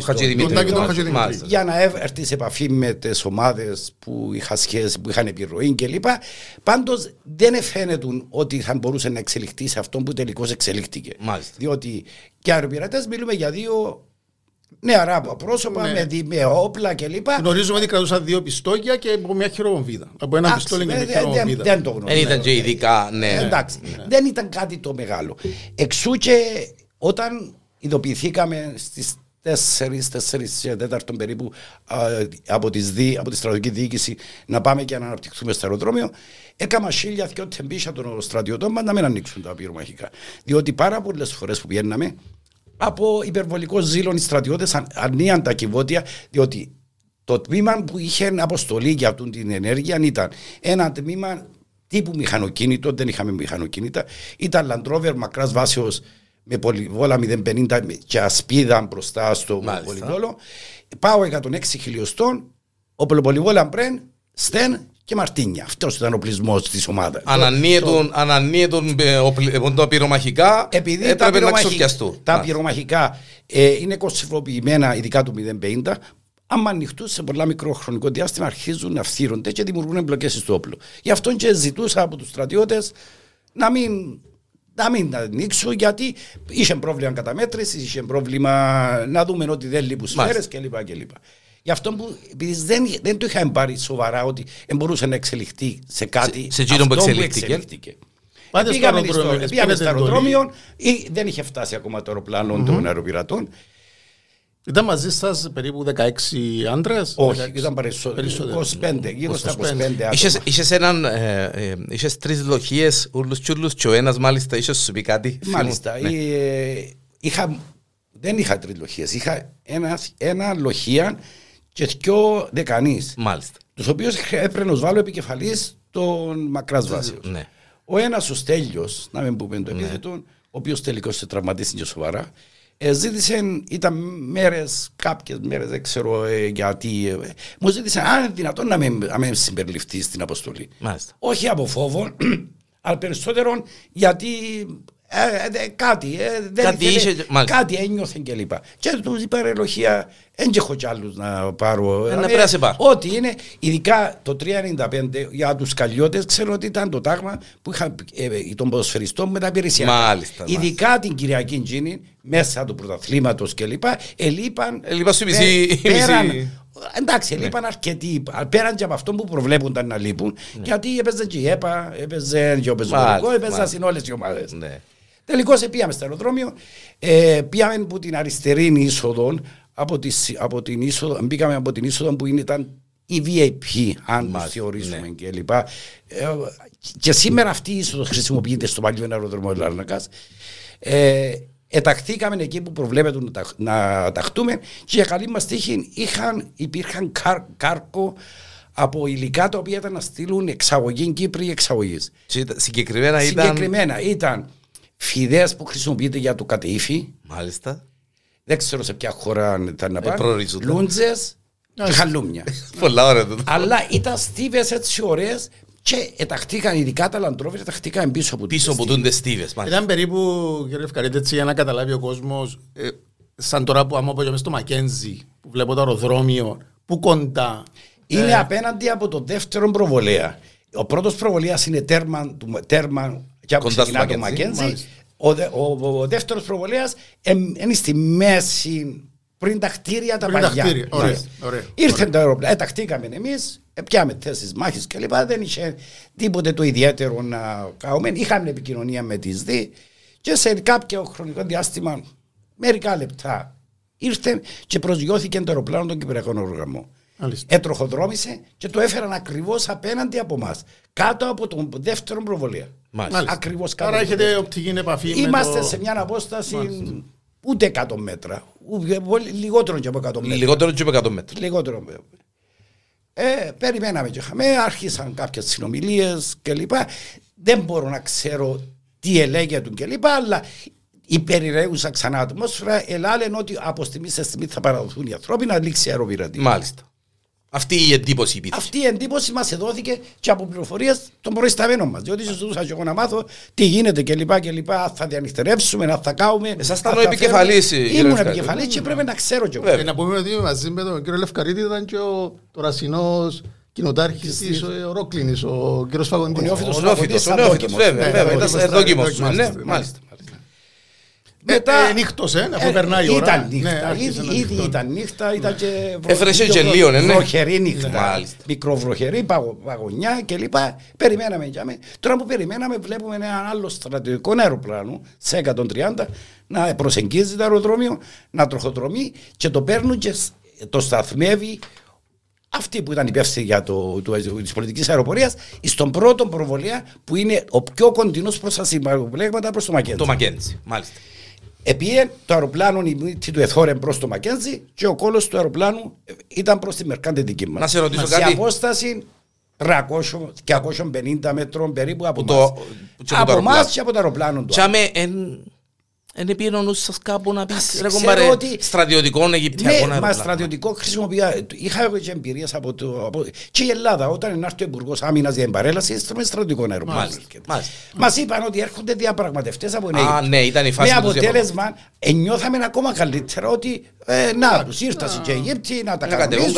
Για να έρθει σε επαφή με τις ομάδες που είχαν σχέση, που είχαν επιρροή κλπ. Πάντως δεν φαίνεται ότι θα μπορούσε να εξελιχθεί σε αυτό που τελικώς εξελίχθηκε. Μάλιστα. Διότι και αεροπειρατές μιλούμε για δύο νεαρά πρόσωπα ναι. με, δι, με όπλα κλπ. Γνωρίζουμε ότι κρατούσαν δύο πιστόλια και από μια χειροβομβίδα. Από ένα πιστόλι και μια χειροβομβίδα. Δεν το γνωρίζουμε. Δεν ήταν και ειδικά. Ναι. Ναι. Δεν ήταν κάτι το μεγάλο. Εξού και όταν ειδοποιηθήκαμε στις τέσσερις, τέσσερις και τέσσερα περίπου από, τις δι, από τη στρατιωτική διοίκηση να πάμε και να αναπτυχθούμε στο αεροδρόμιο, έκανα χίλια δυο τεμπίσια των στρατιωτών μας να μην ανοίξουν τα πυρομαχικά. Διότι πάρα πολλές φορές που πηγαίναμε, από υπερβολικό ζήλο οι στρατιώτες ανοίαν τα κυβότια, διότι το τμήμα που είχε αποστολή για αυτή την ενέργεια ήταν ένα τμήμα τύπου μηχανοκίνητο, δεν είχαμε μηχανοκίνητα, ήταν Land Rover, μακράς βάσεως, με πολυβόλα μηδέν πενήντα και ασπίδα μπροστά στο πολυβόλο. Πάω εκατόν έξι χιλιοστών, ο πολυβόλα μπρέν, στεν και μαρτίνια. Αυτός ήταν ο πλεισμός της ομάδας. Ανανύετον το πυρομαχικά, επειδή τα πυρομαχικά, τα πυρομαχικά ε, είναι κοσυφοποιημένα, ειδικά του μηδέν πενήντα, άμα ανοιχτούν σε πολλά μικρό χρονικό διάστημα αρχίζουν να φθύρονται και δημιουργούν εμπλοκές στο όπλο. Γι' αυτό και ζητούσα από τους στρατιώτες να μην... να μην ανοίξω γιατί είχε πρόβλημα καταμέτρησης, είχε πρόβλημα να δούμε ότι δεν λείπουν σφαίρες κλπ. κλπ. Γι' αυτό που επειδή δεν, δεν το είχαμε πάρει σοβαρά ότι μπορούσε να εξελιχθεί σε κάτι σε, σε αυτό που εξελιχθήκε. εξελιχθήκε. Πήγαμε στο αεροδρόμιο ή δεν είχε φτάσει ακόμα το αεροπλάνο mm-hmm. των αεροπειρατών. Ήταν μαζί σας περίπου δεκαέξι άντρες? Όχι, δεκαέξι ήταν περισσότερο. είκοσι πέντε, γύρω στα είκοσι πέντε άτομα. Είχες, είχες, έναν, ε, ε, είχες τρεις λοχίες, ούλους τσούλους και ο ένας μάλιστα είχε σου πει κάτι. Μάλιστα. Ναι. Ε, είχα, δεν είχα τρεις λοχίες. Είχα ένα, ένα λοχία και δυο δεκανείς. Μάλιστα. Τους οποίους έπρεπε να βάλω επικεφαλής των μακράς βάσεως. Ναι. Ο ένας ο Στέλιος, να μην πούμε το επίθετο, ναι. ο οποίος τελικώς τραυματίστηκε σοβαρά. Ε, ζήτησαν, ήταν μέρες, κάποιες μέρες, δεν ξέρω ε, γιατί. Ε, μου ζήτησαν αν είναι δυνατόν να με, να με συμπεριληφθεί στην αποστολή. Μάλιστα. Όχι από φόβο, αλλά περισσότερο γιατί Ε, ε, κάτι, ε, δεν κάτι, ήθελε, είσαι, κάτι ένιωθεν και λοιπά. Και τους είπα ρε Λοχεία, δεν έχω κι άλλους να πάρω. Ε, ε, ό,τι είναι, ειδικά το τριακόσια ενενήντα πέντε για τους καλλιώτες, ξέρω ότι ήταν το τάγμα που είχαν ε, των ποδοσφαιριστών με τα υπηρεσιακά. Ειδικά μάλιστα. Την Κυριακή Τζίνη, μέσα του πρωταθλήματος και λοιπά, ελείπαν πέραν. Εντάξει, ναι. Λείπαν αρκετοί, πέραν και από αυτό που προβλέπονταν να λείπουν, ναι. Γιατί έπαιζε και η ΕΠΑ, έπαιζε και ο Πεζοδικό, έπαιζαν σε όλες οι ομάδες. Ναι. Τελικώς πήγαμε στο αεροδρόμιο, ε, πήγαμε από την αριστερή είσοδο, από τη, από την είσοδο, μπήκαμε από την είσοδο που ήταν η βι άι πι, αν μας θεωρήσουμε ναι. Και λοιπά. Ε, και σήμερα αυτή η είσοδος χρησιμοποιείται στο παλιό αεροδρόμιο Λάρνακας. Ε, Εταχθήκαμε εκεί που προβλέπεται να ταχτούμε και για καλή μας τύχη είχαν, υπήρχαν κάρ, κάρκο από υλικά τα οποία ήταν να στείλουν εξαγωγή Κύπρη εξαγωγής. Συγκεκριμένα, Συγκεκριμένα ήταν... ήταν φιδές που χρησιμοποιείται για το κατεΐφι. Μάλιστα. Δεν ξέρω σε ποια χώρα ήταν να πάνε. Ε, Λούντζες και χαλούμια. Πολλά ωραία. Αλλά ήταν στίβες έτσι ωραίες. Και εταχτήκαν ειδικά τα λαντρόβια, εταχτήκαν πίσω από πίσω τις στίβες. Ήταν περίπου, κύριε Λευκαρίτη, έτσι για να καταλάβει ο κόσμος, ε, σαν τώρα που άμα πήγαμε στο Μακένζι, που βλέπω το αεροδρόμιο, που κοντά. Είναι ε... απέναντι από το δεύτερο προβολέα. Ο πρώτος προβολέας είναι τέρμα, του, τέρμα και κοντά ξεκινά στο Μακένζι. Ο, δε, ο, ο, ο δεύτερος προβολέας είναι στη μέση... Πριν τα κτίρια τα πριν παλιά. Τα κτίρια. Ωραία, ωραία, ήρθε ωραία. Το αεροπλάνο, ταχτήκαμε εμείς, πιάμε θέσεις μάχης κλπ. Δεν είχε τίποτε το ιδιαίτερο να κάνουμε. Είχαμε επικοινωνία με τις ΔΕΗ και σε κάποιο χρονικό διάστημα, μερικά λεπτά, ήρθε και προσγειώθηκε το αεροπλάνο των Κυπριακών Αερογραμμών. Ετροχοδρόμησε και το έφεραν ακριβώς απέναντι από εμάς, κάτω από τον δεύτερο προβολέα. Ακριβώς κάτω. Άρα έχετε οπτική επαφή. Είμαστε το... σε μια απόσταση. Μάλιστα. Ούτε εκατό μέτρα. Λιγότερο και από εκατό μέτρα. Λιγότερο και από εκατό μέτρα. Λιγότερο. Ε, περιμέναμε και χαμέ, άρχισαν κάποιες συνομιλίες κλπ. Δεν μπορώ να ξέρω τι ελέγχεται κλπ. Αλλά υπερηρέουσα ξανά ατμόσφαιρα. Ελάλεν ότι από στιγμή σε στιγμή θα παραδοθούν οι ανθρώποι να λήξει η αεροπειρατεία. Μάλιστα. Αυτή η εντύπωση υπήρχε. Αυτή η εντύπωση μας εδόθηκε και από πληροφορίες των προϊσταμένων μας. Διότι ζητούσα και εγώ να μάθω τι γίνεται κλπ. κλπ. Αν θα διανυχτερεύσουμε, αν θα κάνουμε. Εσάς ήταν ο επικεφαλής. Ήμουν επικεφαλής και πρέπει να ξέρω κι εγώ. Να πούμε ότι μαζί με τον κύριο Λευκαρίτη ήταν και ο τωρινός κοινοτάρχης της Ρόκλινης, ο κύριος Φαγοντής. Ο νεόφυτος Φαγοντής. Ο νεόφυτος, βέβαια. Ήταν δόκιμος. Μάλιστα. Μετά... Ε, νύχτωσε, ε, αφού περνάει η ώρα. Νύχτα, ναι, ήδη, ήδη ήταν νύχτα, ήταν ναι. Και έφρασε και λίγο, ναι. Βροχερή νύχτα, μικροβροχερή, παγω, παγωνιά κλπ. Περιμέναμε και αμέ. Τώρα που περιμέναμε βλέπουμε έναν άλλο στρατιωτικό αεροπλάνο, σε εκατόν τριάντα, να προσεγγίζει το αεροδρόμιο, να τροχοδρομεί και το παίρνουν και το σταθμεύει αυτή που ήταν υπεύθυνη για το, το, της πολιτικής αεροπορίας στον πρώτο προβολέα που είναι ο πιο κοντινός προς τα συμπλέγματα προς το Μακέντζι. Το Μακέντζι, μάλιστα. Επίε το αεροπλάνο του εθώρεν προς το Μακέντζι και ο κόλος του αεροπλάνου ήταν προς τη Μερκάντε δική μας. Να σε ρωτήσω κάτι. Σε απόσταση τριακόσια πενήντα μέτρων περίπου από εμάς. Από εμάς και από το αεροπλάνο του. Εν επινωνούσες κάπου να πεις στρατιωτικό Αιγυπτιακό αεροπλάνο. Μα στρατιωτικό χρησιμοποιία. Είχα και εμπειρίες από το... Και η Ελλάδα όταν ενάρτηκε ο Υπουργός Άμυνας για εμπαρέλαση έστρεμε στρατιωτικό αεροπλάνο. Μας είπαν ότι έρχονται διαπραγματευτές από την Αίγυπτο. Ναι, ήταν η φάση. Με αποτέλεσμα νιώθαμε ακόμα καλύτερα ότι να τους ήρθαν και οι Αιγύπτιοι να τα κατεβούν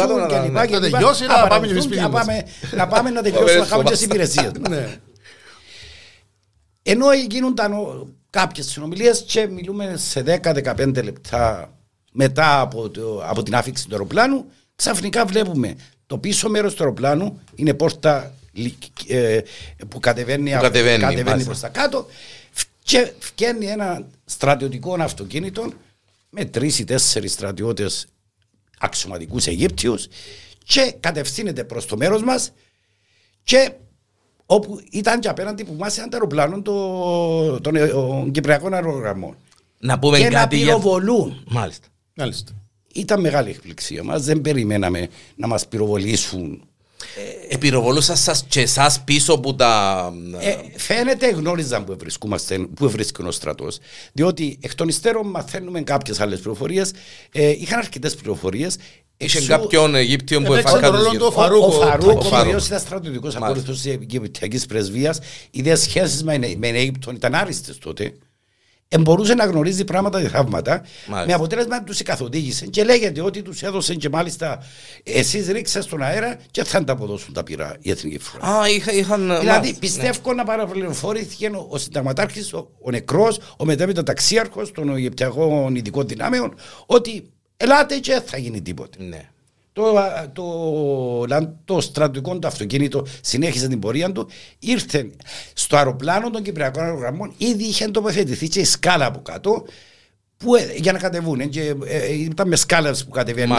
να πάμε να τελειώσουμε τις υπηρεσίες. Ενώ γίνονταν κάποιες συνομιλίες και μιλούμε σε δέκα με δεκαπέντε λεπτά μετά από, το, από την άφηξη του αεροπλάνου. Ξαφνικά βλέπουμε το πίσω μέρος του αεροπλάνου είναι πόρτα ε, που κατεβαίνει, που κατεβαίνει, κατεβαίνει προς τα κάτω και βγαίνει ένα στρατιωτικό αυτοκίνητο με τρεις ή τέσσερις στρατιώτες αξιωματικούς Αιγύπτιους και κατευθύνεται προς το μέρος μας και όπου ήταν και απέναντι που μας ήταν το αεροπλάνο των, των Κυπριακών Αερογραμμών. Να πούμε και κάτι να πυροβολούν. Για... Μάλιστα. Μάλιστα. Ήταν μεγάλη εκπληξία μας. Δεν περιμέναμε να μας πυροβολήσουν. Ε, Επυροβολούσαν σας και εσάς πίσω από τα... Ε, φαίνεται γνώριζαν που, που ευρίσκουν ο στρατός. Διότι εκ των υστέρων μαθαίνουμε κάποιες άλλες πληροφορίες. Ε, είχαν αρκετές πληροφορίες. Είχε κάποιον Αιγύπτιο που έφαγε το Φαρούκο. Ο Φαρούκο, ο οποίος ήταν στρατιωτικός ακολουθός της Αιγυπτιακής πρεσβείας, οι σχέσεις με Αίγυπτον ήταν άριστες τότε. μπορούσε να γνωρίζει πράγματα και θαύματα. Μάλιστα. Με αποτέλεσμα να του καθοδήγησε. Και λέγεται ότι του έδωσαν και μάλιστα εσείς ρίξα στον αέρα και θα τα αποδώσουν τα πυρά η Εθνική Φορά. Α, είχα, είχαν... Δηλαδή Μάλιστα. πιστεύω ναι. να παραπληροφορήθηκε ο συνταγματάρχης, ο, ο νεκρός, ο μετέπειτα ταξίαρχος των Αιγυπτιακών Ειδικών Δυνάμεων, ότι ελάτε και θα γίνει τίποτε. Ναι. Το, το, το, το στρατιωτικό του αυτοκίνητο συνέχισε την πορεία του. Ήρθε στο αεροπλάνο των Κυπριακών Αερογραμμών. Ήδη είχε τοποθετηθεί και η σκάλα από κάτω που, για να κατεβούν. Και, ε, ήταν με σκάλες που κατεβαίνουν.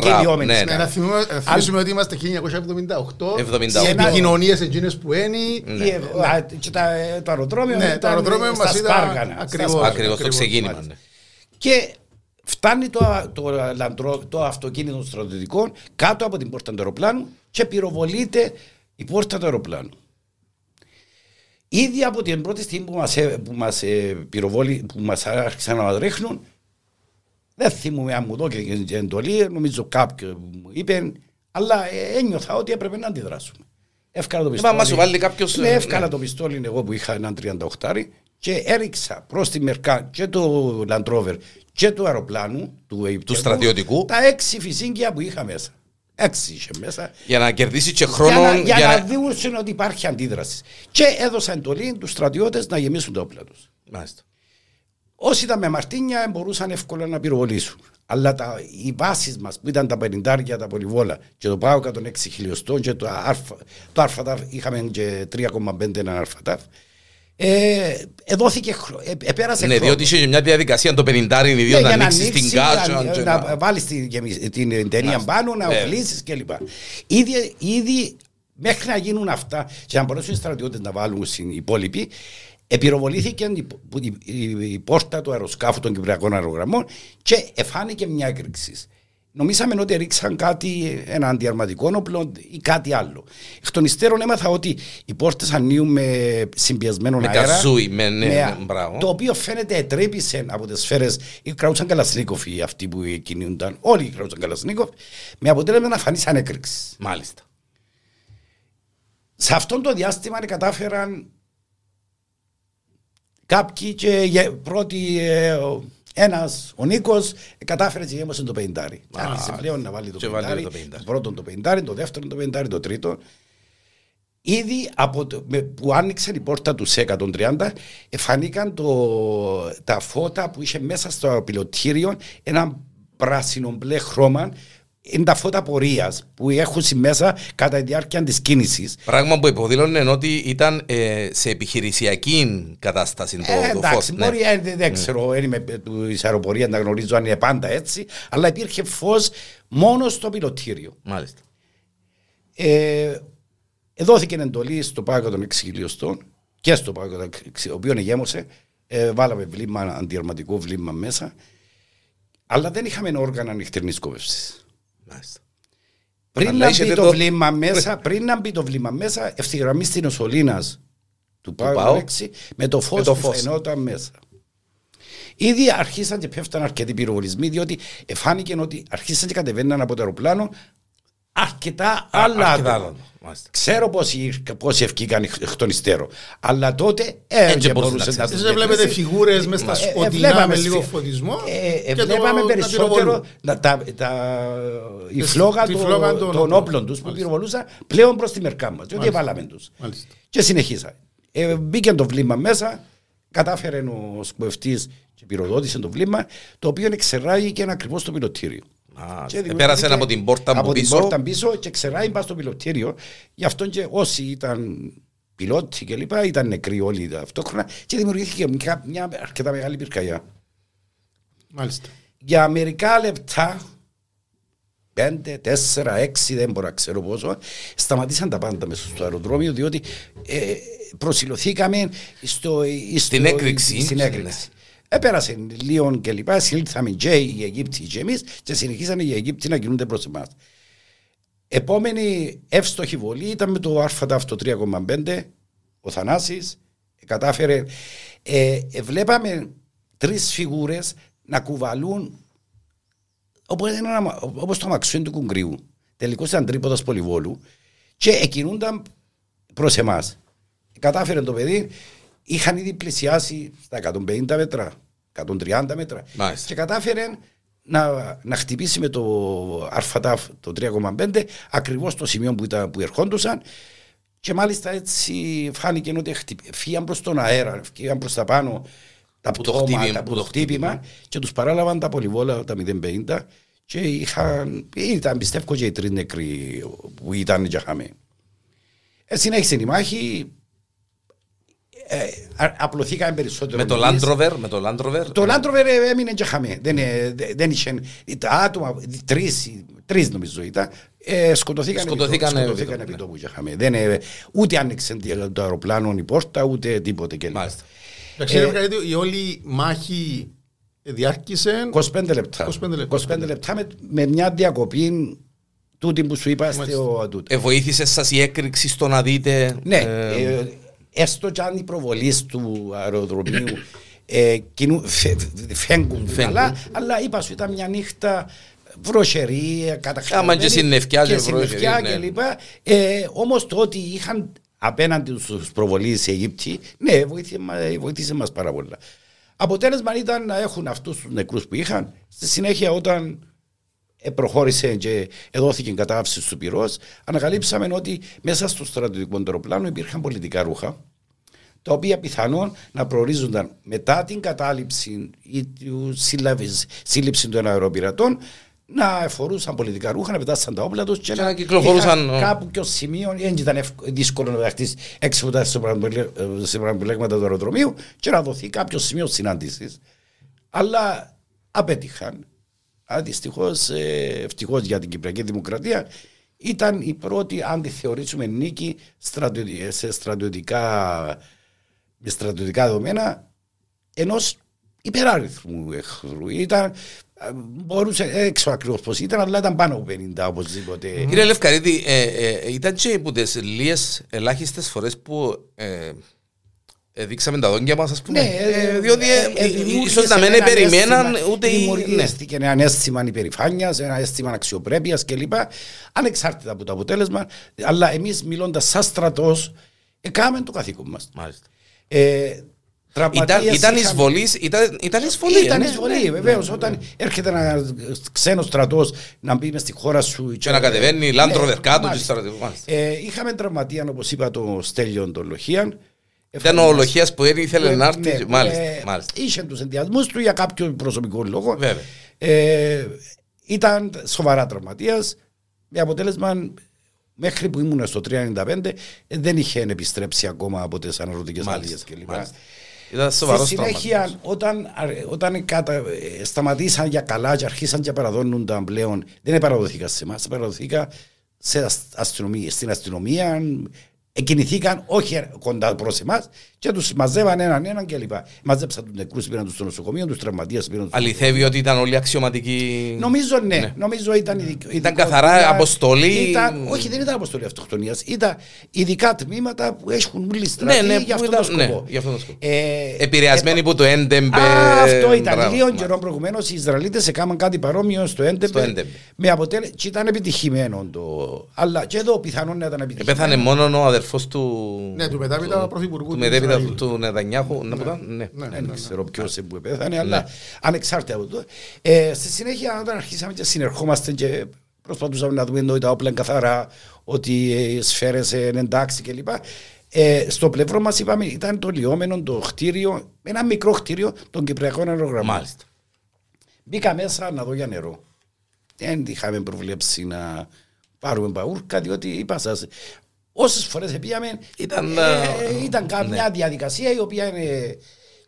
Κυριόμενοι. Να θυμίσουμε ότι είμαστε χίλια εννιακόσια εβδομήντα οκτώ. Σε επικοινωνίες εκείνες που ένι. Το αεροδρόμιο μας ήταν ακριβώς το ξεκίνημα. Και φτάνει το, το, το, το αυτοκίνητο των στρατιωτικών κάτω από την πόρτα του αεροπλάνου και πυροβολείται η πόρτα του αεροπλάνου. Ήδη από την πρώτη στιγμή που μας, που μας, πυροβόλη, που μας άρχισαν να τρέχουν, δεν θυμούμαι αν μου δόκε και εντολή, νομίζω κάποιοι μου είπαν, αλλά ένιωθα ότι έπρεπε να αντιδράσουμε. Εύκανα το πιστόλι, κάποιος... ναι, ναι. το πιστόλι εγώ που είχα έναν τριάντα οκτώ και έριξα προς τη μερκά και το Land Rover και του αεροπλάνου, του, του στρατιωτικού, τα έξι φυσίγγια που είχα μέσα. Έξι είχε μέσα. Για να κερδίσει και χρόνο. Για να, για για να... να δείξουν ότι υπάρχει αντίδραση. Και έδωσα εντολή τους στρατιώτες να γεμίσουν τα όπλα τους. Μάλιστα. Όσοι ήταν με μαρτίνια μπορούσαν εύκολα να πυροβολήσουν. Αλλά τα, οι βάσεις μας που ήταν τα πενηντάρια, τα πολυβόλα και το ΠΑΟΚΑ των έξι χιλιοστών και το ΑΡΦΑΤΑΦ, είχαμε και τρία κόμμα πέντε έναν ΑΡΦΑΤΑΦ. Ε, εδώθηκε, επέρασε ναι, χρόνο. Ναι, διότι είχε μια διαδικασία το πενηντάρι ιδίως να ανοίξεις την κάτσο. Να βάλεις την ταινία πάνω, να οφλήσεις κλπ. Ήδη μέχρι να γίνουν αυτά και να μπορέσουν οι στρατιώτες να βάλουν στην υπόλοιπη, επιροβολήθηκε η πόρτα του αεροσκάφου των Κυπριακών Αερογραμμών και εφάνηκε μια έκρηξη. Νομίσαμε ότι ρίξαν κάτι, ένα αντιαρματικό όπλο ή κάτι άλλο. Εκ των υστέρων έμαθα ότι οι πόρτες ανοίγουν με συμπιεσμένο αέρα. Με καζούι, με ναι, με, μπράβο. Το οποίο φαίνεται ετρέπησε από τις σφαίρες. Οι κραούσαν Καλασνίκοφ οι αυτοί που κινούνταν. Όλοι οι κραούσαν Καλασνίκοφ. Με αποτέλεσμα να φανεί σαν έκρηξη. Μάλιστα. Σε αυτόν το διάστημα κατάφεραν κάποιοι και πρώτοι. Ένας, ο Νίκος, κατάφερε και γέμωσε το πενηντάρι. Άρχισε πλέον να βάλει το πενηντάρι, πρώτον το πενηντάρι, το δεύτερο το πενηντάρι, το τρίτο. Ήδη από το, που άνοιξε η πόρτα του σι εκατόν τριάντα, εφανήκαν το, τα φώτα που είχε μέσα στο πιλωτήριο ένα πράσινο μπλε χρώμα. Είναι τα φώτα πορείας που έχουν μέσα κατά τη διάρκεια της κίνησης. Πράγμα που υποδήλωνε ότι ήταν ε, σε επιχειρησιακή κατάσταση το, ε, το εντάξει, φως. Εντάξει, μπορεί, ναι. δεν, δεν ξέρω, mm. είμαι της αεροπορίας να γνωρίζω αν είναι πάντα έτσι, αλλά υπήρχε φως μόνο στο πιλωτήριο. Μάλιστα. Ε, δόθηκε εντολή στο πάγο των έξι χιλιοστών και στο πάγο των έξι, ο οποίος γέμωσε, ε, βάλαμε βλήμα, αντιερματικό βλήμα μέσα, αλλά δεν είχαμε όργανα νυχτερινής κόβευσης. Πριν να, μπει το βλήμα μέσα, πριν να μπει το βλήμα μέσα, ευθυγραμμίστηκε ο σωλήνας του ΠΑΟ με το φως που φαινόταν μέσα. Ήδη αρχίσαν και πέφταν αρκετοί πυροβολισμοί, διότι φάνηκε ότι αρχίσαν και κατεβαίναν από το αεροπλάνο αρκετά άλλα άτομα. Ξέρω πόσοι ευκήκαν εκ των υστέρων, αλλά τότε δεν μπορούσαν να τους βλέπετε. Βλέπετε φιγούρες μες στα σκοτεινά με λίγο φωτισμό. Βλέπαμε περισσότερο η φλόγα των όπλων τους που πυροβολούσαν πλέον προς τη μερκά μας. Διότι έβαλαμε τους. Και συνεχίσαμε. Μπήκε το βλήμα μέσα, κατάφερε ο σκοπευτής και πυροδότησε το βλήμα, το οποίο εξεράγηκε ακριβώς στο πιλωτήριο. Πέρασε από την πόρτα από πίσω. Την πόρτα πίσω και ξεράει μπα στο πιλωτήριο. Γι' αυτό και όσοι ήταν πιλότοι και λοιπά ήταν νεκροί όλοι ταυτόχρονα και δημιουργήθηκε μια, μια αρκετά μεγάλη πυρκαγιά. Μάλιστα. Για μερικά λεπτά, πέντε, τέσσερα, έξι, δεν μπορώ να ξέρω πόσο, σταματήσαν τα πάντα μέσα στο αεροδρόμιο διότι ε, προσηλωθήκαμε στο, στην έκρηξη. Στην έκρηξη. Επέρασαν λίγο και λοιπά, συλλήφθαμε και οι Αιγύπτιοι και εμείς και συνεχίσαν οι Αιγύπτιοι να κινούνται προς εμάς. Επόμενη εύστοχη βολή ήταν με το ΑΡΦΑΤΑΦ το τρία κόμμα πέντε, ο Θανάσης κατάφερε. Ε, ε, βλέπαμε τρεις φιγούρες να κουβαλούν όπως το αμαξιόν του Κουγκρίου. Τελικώς ήταν τρίποδας πολυβόλου και εκινούνταν προς εμάς. Κατάφερε το παιδί είχαν ήδη πλησιάσει στα εκατόν πενήντα μέτρα, εκατόν τριάντα μέτρα. Μάλιστα. Και κατάφεραν να, να χτυπήσει με το αρφατάφ το τρία κόμμα πέντε ακριβώς το σημείο που, ήταν, που ερχόντουσαν. Και μάλιστα έτσι φάνηκε ότι φύγαν προς τον αέρα, φύγαν προς τα πάνω τα που το χτύπημα, που το χτύπημα και τους παράλαβαν τα πολυβόλα τα μηδέν πενήντα και είχαν, ήταν πιστεύω και οι τρεις νεκροί που ήταν και χαμένοι. Ε, συνέχισε η μάχη, ε, απλωθήκαμε περισσότερο. Με το Land Rover, με το Land Rover. Το Land Rover έμεινε και χαμένο. Δεν, δεν είχε, τα άτομα, τρεις, τρεις νομίζω ήταν, ε, σκοτωθήκαν, σκοτωθήκαν επί τόπου και χαμένοι. Δεν, ε, ούτε άνοιξε το αεροπλάνο η πόρτα, ούτε τίποτε κλπ. Ε, η όλη μάχη διάρκησε είκοσι πέντε λεπτά. είκοσι πέντε λεπτά, είκοσι πέντε λεπτά με, με μια διακοπή τούτη που σου είπα. Ε, βοήθησε σας η έκρηξη στο να δείτε. Ναι, ε, ε, έστω κι αν οι προβολείς του αεροδρομίου ε, κοινού, φε, φέγγουν, αλλά, αλλά είπα σου ήταν μια νύχτα βροσερή, καταχρημένη και συννευκιά και, ναι. και λοιπά. Ε, όμως το ότι είχαν απέναντι στους προβολείς Αιγύπτιοι, ναι, βοήθησε, βοήθησε μας πάρα πολλά. Αποτέλεσμα ήταν να έχουν αυτούς τους νεκρούς που είχαν. Στη συνέχεια όταν προχώρησε και εδόθηκε η κατάψυση του πυρός, ανακαλύψαμε ότι μέσα στο στρατιωτικό αεροπλάνο υπήρχαν πολιτικά ρούχα, τα οποία πιθανόν να προορίζονταν μετά την κατάληψη ή τη σύλληψη των αεροπειρατών, να εφορούσαν πολιτικά ρούχα, να πετάσαν τα όπλα τους και, και να κυκλοφορούσαν κάπου και ως σημείο. Ήταν δύσκολο να δαχτείς έξι φωτά σε παραμπλέγματα του αεροδρομίου και να δοθεί κάποιο σημείο συνάντησης. Αλλά απέτυχαν. Αντιστοιχώς, ευτυχώς για την Κυπριακή Δημοκρατία, ήταν η πρώτη, αν τη θεωρήσουμε, νίκη σε στρατιωτικά, με στρατιωτικά δεδομένα ενός υπεράριθμου εχθρού. Ήταν, μπορούσε έξω ακριβώς πως ήταν, αλλά ήταν πάνω από πενήντα οπωσδήποτε. Κύριε Λευκαρίτη, ε, ε, ήταν και από τις λίγες ελάχιστες φορές που ε, ε, δείξαμε τα δόντια μας, ας πούμε. Ναι, ε, διότι ε, ε, ίσως να μην περιμέναν ούτε οι... Δημιουργήθηκε ένα αίσθημα υπερηφάνειας, ένα αίσθημα αξιοπρέπειας κλπ. Ανεξάρτητα από το αποτέλεσμα, αλλά εμείς μιλώντας σαν στρατός, έκαναμε το καθήκον μας. Μάλιστα. Ε, Ήταν εισβολή, ήταν εισβολή, βεβαίως. Όταν έρχεται ένα ξένο στρατός να μπει μες στη χώρα σου και να κατεβαίνει λάντροβερ κάτω. Είχαμε τραυματίαν, όπως είπα, το Στέλιον των Λοχίαν. Ήταν ο Λοχίας που ήθελε να έρθει. Είχε τους ενδιασμούς του για κάποιο προσωπικό λόγο. Ήταν σοβαρά τραυματίας, με αποτέλεσμα μέχρι που ήμουν στο τριακόσια ενενήντα πέντε δεν είχε επιστρέψει ακόμα από τις αναρωτικές αλλαγές κλπ. Στη συνέχεια, όταν, όταν κατα... σταματήσαν για καλά και αρχίσαν και παραδώνονταν πλέον, δεν παραδοθήκα σε εμάς, παραδοθήκα σε αστυνομία, στην αστυνομία, εκκινηθήκαν όχι κοντά προς εμάς και τους μαζεύαν έναν έναν κλπ. Μαζέψαν τους νεκρούς, πήραν τους στο νοσοκομείο, τους τραυματίες, πήραν τους... Αληθεύει ότι ήταν όλοι αξιωματικοί... Νομίζω ναι, ναι. Νομίζω ήταν... Ειδικο... Ήταν καθαρά αποστολή... Ήταν... Όχι, δεν ήταν αποστολή αυτοκτονίας, ήταν ειδικά τμήματα που έχουν όλοι στρατοί, ναι, ναι, για αυτόν τον σκοπό. Ναι, αυτό σκοπό. Ε... Επηρεασμένοι ε... που το Έντεμπε... Α, αυτό ήταν. Μπράβο, λίγων καιρών προηγουμένως οι Ισραηλίτες έκαναν κάτι παρόμοιο στο Έντεμπε με αποτέλεσμα και ήταν επιτυχημένο το... Αλλά και εδώ πιθανόν να ήταν επιτυχημένο. Επέθανε μόνο ο αδερφός του... Ναι, του μετέπειτα πρωθυπουργού. Του Νετανιάχου, να πω, ναι, δεν ξέρω ποιος που επέθανε, αλλά ανεξάρτητα από το. Στη συνέχεια, όταν αρχίσαμε και συνερχόμαστε και προσπαθούσαμε να δούμε ότι τα όπλα είναι καθαρά, ότι οι σφαίρες είναι εντάξει κλπ. Στο πλευρό μας, είπαμε, ήταν το λιόμενο, το χτίριο, ένα μικρό χτίριο των Κυπριακών Αερογραμμών. Μπήκα μέσα να δω για νερό. Δεν είχαμε προβλέψει να πάρουμε μπαούρκα, διότι είπα σας, όσες φορές πήγαμε, ήταν, ε, ήταν κάποια ναι. διαδικασία η οποία είναι...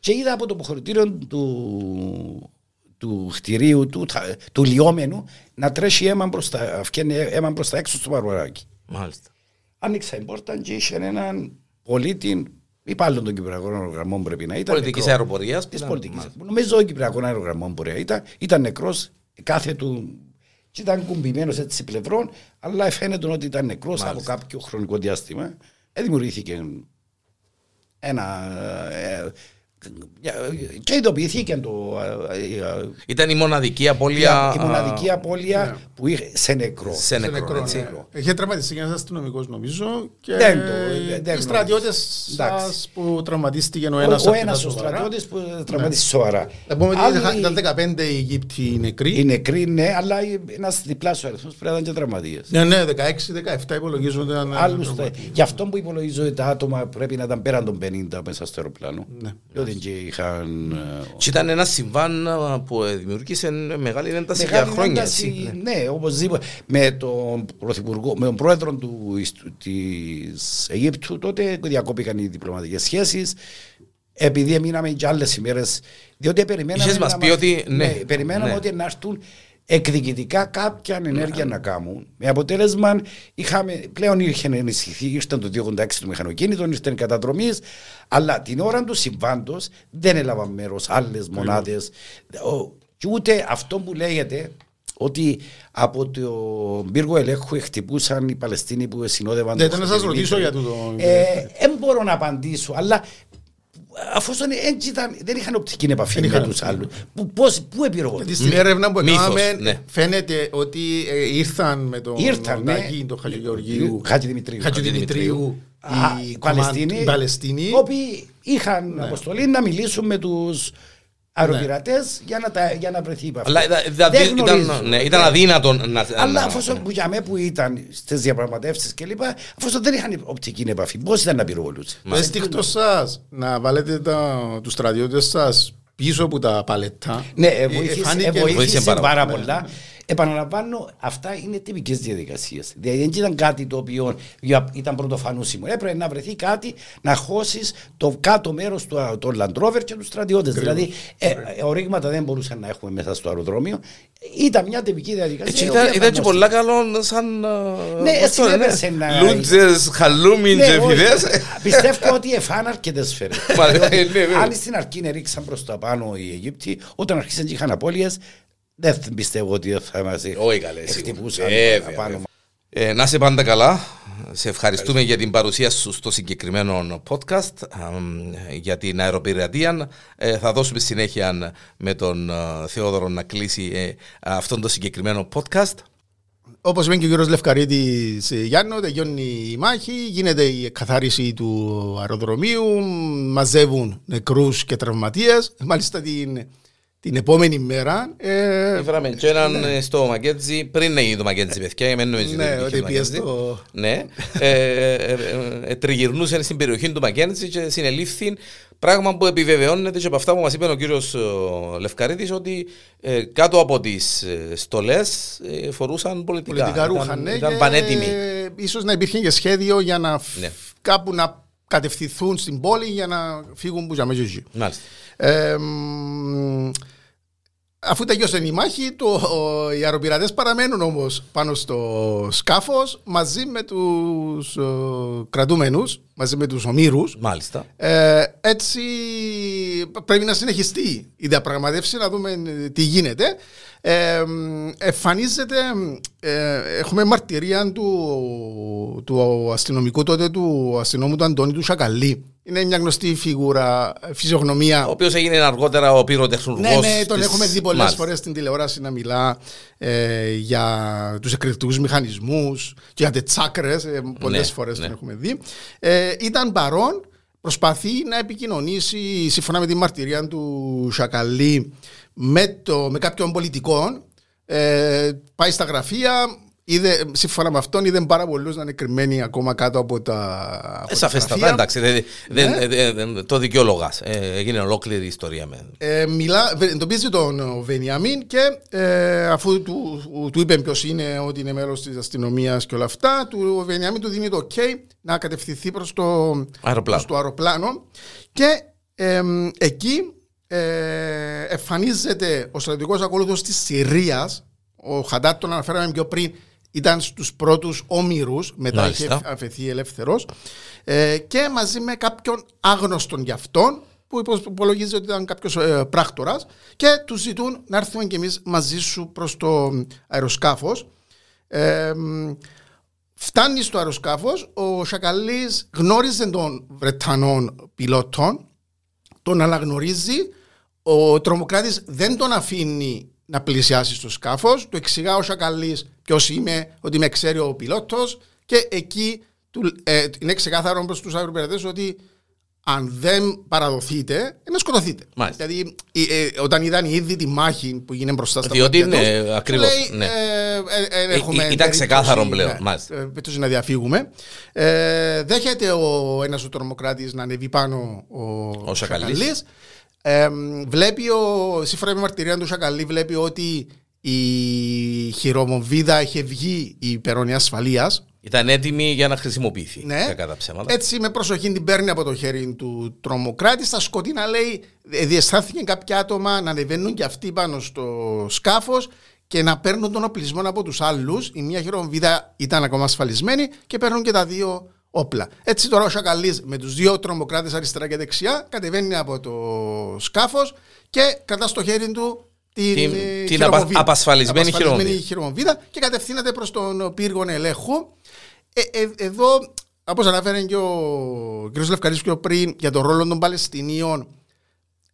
Και είδα από το αποχωρητήριο του, του χτιρίου, του, του λιόμενου, να τρέχει αίμα προς τα, αίμα προς τα έξω στο παρουράκι. Μάλιστα. Άνοιξα η πόρτα και είχε έναν πολίτη, υπάλληλο των Κυπριακών Αερογραμμών πρέπει να ήταν. Πολιτικής αεροπορίας. Της πολιτικής. Νομίζω των Κυπριακών Αερογραμμών μπορεί να ήταν. Ήταν νεκρός κάθε του... Και ήταν κουμπημένος έτσι πλευρών, αλλά φαίνεται ότι ήταν νεκρός. Μάλιστα. Από κάποιο χρονικό διάστημα. Ε, δημιουργήθηκε ένα, ε, Και ειδοποιηθήκαν το. Ήταν η μοναδική απώλεια. Η μοναδική απώλεια yeah. που είχε σε νεκρό. Σε νεκρό. Είχε τραυματιστεί και ένας αστυνομικός, νομίζω. Και οι στρατιώτες σας που τραυματίστηκαν ο ένας. Ο ένας ο στρατιώτης που τραυματίστηκε σοβαρά. Θα πούμε ότι ήταν δεκαπέντε οι Αιγύπτιοι νεκροί. Οι νεκροί, ναι, αλλά ένας διπλάσιο αριθμός πρέπει να ήταν και τραυματίες. Ναι, ναι, δεκαέξι δεκαεπτά υπολογίζονται. Γι' αυτό που υπολογίζονται τα άτομα πρέπει να ήταν πέραν των πενήντα μέσα στο αεροπλάνο. Και είχαν... Και ήταν ένα συμβάν που δημιούργησε μεγάλη ένταση για χρόνια. Ένταση, ναι, ναι, οπωσδήποτε. Με τον πρωθυπουργό, με τον πρόεδρο του, της Αιγύπτου, τότε διακόπηκαν οι διπλωματικές σχέσεις. Επειδή εμείναμε και άλλες ημέρες, διότι περιμέναμε, μας πει ότι, ναι, ναι, περιμέναμε ναι. ότι να έρθουν εκδικητικά κάποια ενέργεια ναι. να κάνουν. Με αποτέλεσμα, είχαμε, πλέον είχε ενισχυθεί, ήρθαν το δύο χιλιάδες ογδόντα έξι του μηχανοκίνητων, ήρθαν οι καταδρομίες, αλλά την ώρα του συμβάντος δεν έλαβαν μέρος άλλες μονάδες. Και ούτε αυτό που λέγεται ότι από τον πύργο ελέγχου χτυπούσαν οι Παλαιστίνοι που συνόδευαν. Δεν θέλω να σας ρωτήσω για τούτο. Δεν μπορώ να απαντήσω, αλλά. Αφού δεν είχαν οπτική επαφή με τους άλλους. Πού επιρρογόντουσαν. Στην έρευνα που έκαναμε φαίνεται ότι ήρθαν με τον Τάκη, τον Χατζηδημητρίου, οι Παλαιστίνοι, οι οποίοι είχαν αποστολή να μιλήσουν με τους αεροπειρατές για να βρεθεί επαφή. Ήταν αδύνατο να... Αλλά αφού για μένα που ήταν στις διαπραγματεύσεις και λοιπά, αφού δεν είχαν οπτική επαφή, πώς ήταν να πυροβολούσαν. Μες τύχτω σας να βάλετε τους στρατιώτες σας πίσω από τα παλέτα. Ναι, βοήθησε πάρα πολλά. Επαναλαμβάνω, αυτά είναι τυπικές διαδικασίες. Δηλαδή δεν ήταν κάτι το οποίο ήταν πρωτοφανούσιμο. Έπρεπε να βρεθεί κάτι να χώσεις το κάτω μέρος των Λαντρόβερ και τους στρατιώτες. Δηλαδή ε, ε, ορίγματα δεν μπορούσαν να έχουμε μέσα στο αεροδρόμιο. Ήταν μια τυπική διαδικασία. Ήταν, ήταν και πολλά καλό σαν. Ναι, εσύ έπαιξε να. Λούντζες, χαλούμιν, τζεβιδές. Πιστεύω ότι εφάν αρκετές σφαίρες. Αν στην αρχή ρίξαν προς τα πάνω οι Αιγύπτιοι, όταν αρχίσαν και είχαν απώλειες. Δεν πιστεύω ότι θα μας χτυπούσαν απάνω. Ε, να είσαι πάντα καλά. Σε ευχαριστούμε για την παρουσία σου στο συγκεκριμένο podcast για την αεροπειρατεία. Ε, θα δώσουμε συνέχεια με τον Θεόδωρο να κλείσει ε, αυτόν το συγκεκριμένο podcast. Όπως είπε και ο κύριος Λευκαρίτης Γιάννο, τελειώνει η μάχη, γίνεται η καθάριση του αεροδρομίου, μαζεύουν νεκρούς και τραυματίες, μάλιστα την... Την επόμενη μέρα... Ήφεραμε και έναν στο Μακέντζι, πριν να γίνει το Μακέντζι παιδιά, δεν νομίζω ότι πήγε στο Μακέντζι. Τριγυρνούσε στην περιοχή του Μακέντζι και συνελήφθη, πράγμα που επιβεβαιώνεται και από αυτά που μας είπε ο κύριος Λευκαρίτης, ότι κάτω από τις στολές φορούσαν πολιτικά ρούχα. Ήταν πανέτοιμοι. Ίσως να υπήρχε και σχέδιο για να κάπου να κατευθυνθούν στην πόλη για να φύγουν που για μέσα εκεί. Μάλιστα. Αφού τελειώσαν οι μάχοι, το, ο, οι αεροπειρατές παραμένουν όμως πάνω στο σκάφος μαζί με τους ο, κρατούμενους, μαζί με τους ομήρους. Μάλιστα. Ε, έτσι πρέπει να συνεχιστεί η διαπραγματεύση, να δούμε τι γίνεται. Ε, εμφανίζεται, ε, έχουμε μαρτυρία του, του αστυνομικού τότε, του αστυνόμου του Αντώνιου του Σακαλή. Είναι μια γνωστή φιγούρα, φυσιογνωμία. Ο οποίος έγινε αργότερα ο πυροτεχνουργός. Ναι, ναι, τον της... έχουμε δει πολλές φορές στην τηλεόραση να μιλά ε, για τους εκρηκτικούς μηχανισμούς και για τις τσάκρες. Ε, πολλές ναι, φορές ναι. τον έχουμε δει. Ε, ήταν παρόν, προσπαθεί να επικοινωνήσει σύμφωνα με τη μαρτυρία του Σακαλή με, το, με κάποιον πολιτικό. Ε, πάει στα γραφεία. Είδε, σύμφωνα με αυτόν, είδε πάρα πολλούς να είναι κρυμμένοι ακόμα κάτω από τα. Σαφέστατα, εντάξει. Δε, ναι. δε, δε, δε, το δικαιολογάς. Ε, έγινε ολόκληρη η ιστορία με. Ε, μιλά, εντοπίζει τον Βενιαμίν και ε, αφού του, του είπε ποιος είναι, ότι είναι μέλος της αστυνομίας και όλα αυτά, του, ο Βενιαμίν του δίνει το OK να κατευθυνθεί προς το αεροπλάνο. Προς το αεροπλάνο. Και ε, ε, εκεί ε, εμφανίζεται ο στρατηγικός ακολούθος της Συρίας. Ο Χαντάτ, τον αναφέραμε πιο πριν. Ήταν στους πρώτους ομήρους, μετά Λάλιστα. είχε αφαιθεί ελεύθερος ε, και μαζί με κάποιον άγνωστον για αυτόν που υπολογίζει ότι ήταν κάποιος ε, πράκτορας και τους ζητούν να έρθουμε κι εμείς μαζί σου προς το αεροσκάφος. Ε, φτάνει στο αεροσκάφος, ο Σακαλής γνώριζε των Βρετανών πιλότων τον αναγνωρίζει, ο τρομοκράτης δεν τον αφήνει να πλησιάσει στο σκάφος, του εξηγά ο Σακαλής ποιος είμαι, ότι με ξέρει ο πιλότος, και εκεί ε, είναι ξεκάθαρο προς τους αεροπειρατές ότι αν δεν παραδοθείτε, να σκοτωθείτε. Μάλιστα. Δηλαδή, ε, ε, όταν είδαν ήδη τη μάχη που γίνεται μπροστά στα πλοία, ναι, ακριβώς. Ναι. Ε, ε, ε, ε, ήταν ξεκάθαρο πλέον. Περίπτωση να διαφύγουμε. Ε, δέχεται ο ένας ο τρομοκράτης να ανεβεί πάνω ο, ο Σακαλής. Σακαλής. Ε, βλέπει, ο, σύμφωνα με μαρτυρία του Σακαλή, βλέπει ότι η χειρομοβίδα είχε βγει, η υπερώνια ασφαλείας. Ήταν έτοιμη για να χρησιμοποιηθεί. Ναι. Κακά τα ψέματα. Έτσι με προσοχή την παίρνει από το χέρι του τρομοκράτη. Στα σκοτεινά, λέει, διαισθάνθηκε κάποια άτομα να ανεβαίνουν και αυτοί πάνω στο σκάφος και να παίρνουν τον οπλισμό από τους άλλους. Η μία χειρομοβίδα ήταν ακόμα ασφαλισμένη και παίρνουν και τα δύο όπλα. Έτσι τώρα ο Σακαλής με τους δύο τρομοκράτες αριστερά και δεξιά κατεβαίνει από το σκάφος και κρατά στο χέρι του την, την, την απα, απασφαλισμένη χειρομοβίδα και κατευθύνεται προς τον πύργο ελέγχου. Ε, ε, εδώ, όπως αναφέρει και ο κ. Λευκαρίτης πιο πριν για τον ρόλο των Παλαιστινίων,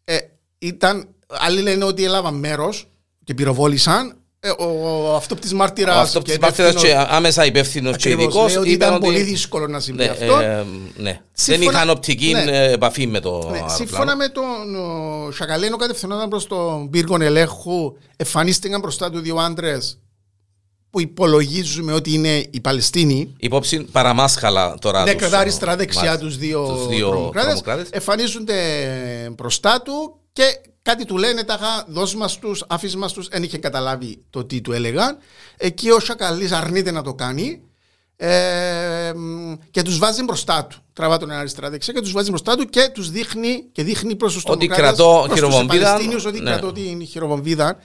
ε, ήταν, άλλοι λένε ότι έλαβαν μέρος και πυροβόλησαν. Ε, ο αυτόπτης μάρτυρας και, και άμεσα υπεύθυνος και ειδικός, ήταν, ήταν ότι... πολύ δύσκολο να συμβεί, ναι, αυτό. Ε, ναι. Σύμφωνα... Δεν είχαν οπτική, ναι, επαφή με το, ναι, αεροπλάνο. Σύμφωνα με τον Σακαλένο, κατευθυνόταν προς τον πύργο ελέγχου, εμφανίστηκαν μπροστά του δύο άντρες που υπολογίζουμε ότι είναι οι Παλαιστίνοι. Υπόψη παραμάσχαλα τώρα. Ναι, κρατά αριστερά δεξιά τους δύο τρομοκράτες. Εμφανίζονται μπροστά του και κάτι του λένε, τάχα, δώσ' μας τους, άφησ' μας τους. Δεν είχε καταλάβει το τι του έλεγαν. Εκεί ο Σακαλής αρνείται να το κάνει ε, και τους βάζει μπροστά του. Τραβά τον αριστερά δεξιά και τους βάζει μπροστά του και τους δείχνει, και δείχνει προς τους τρομοκράτες, προς τους Παλαιστίνιους, ότι κρατώ την χειροβομβίδα.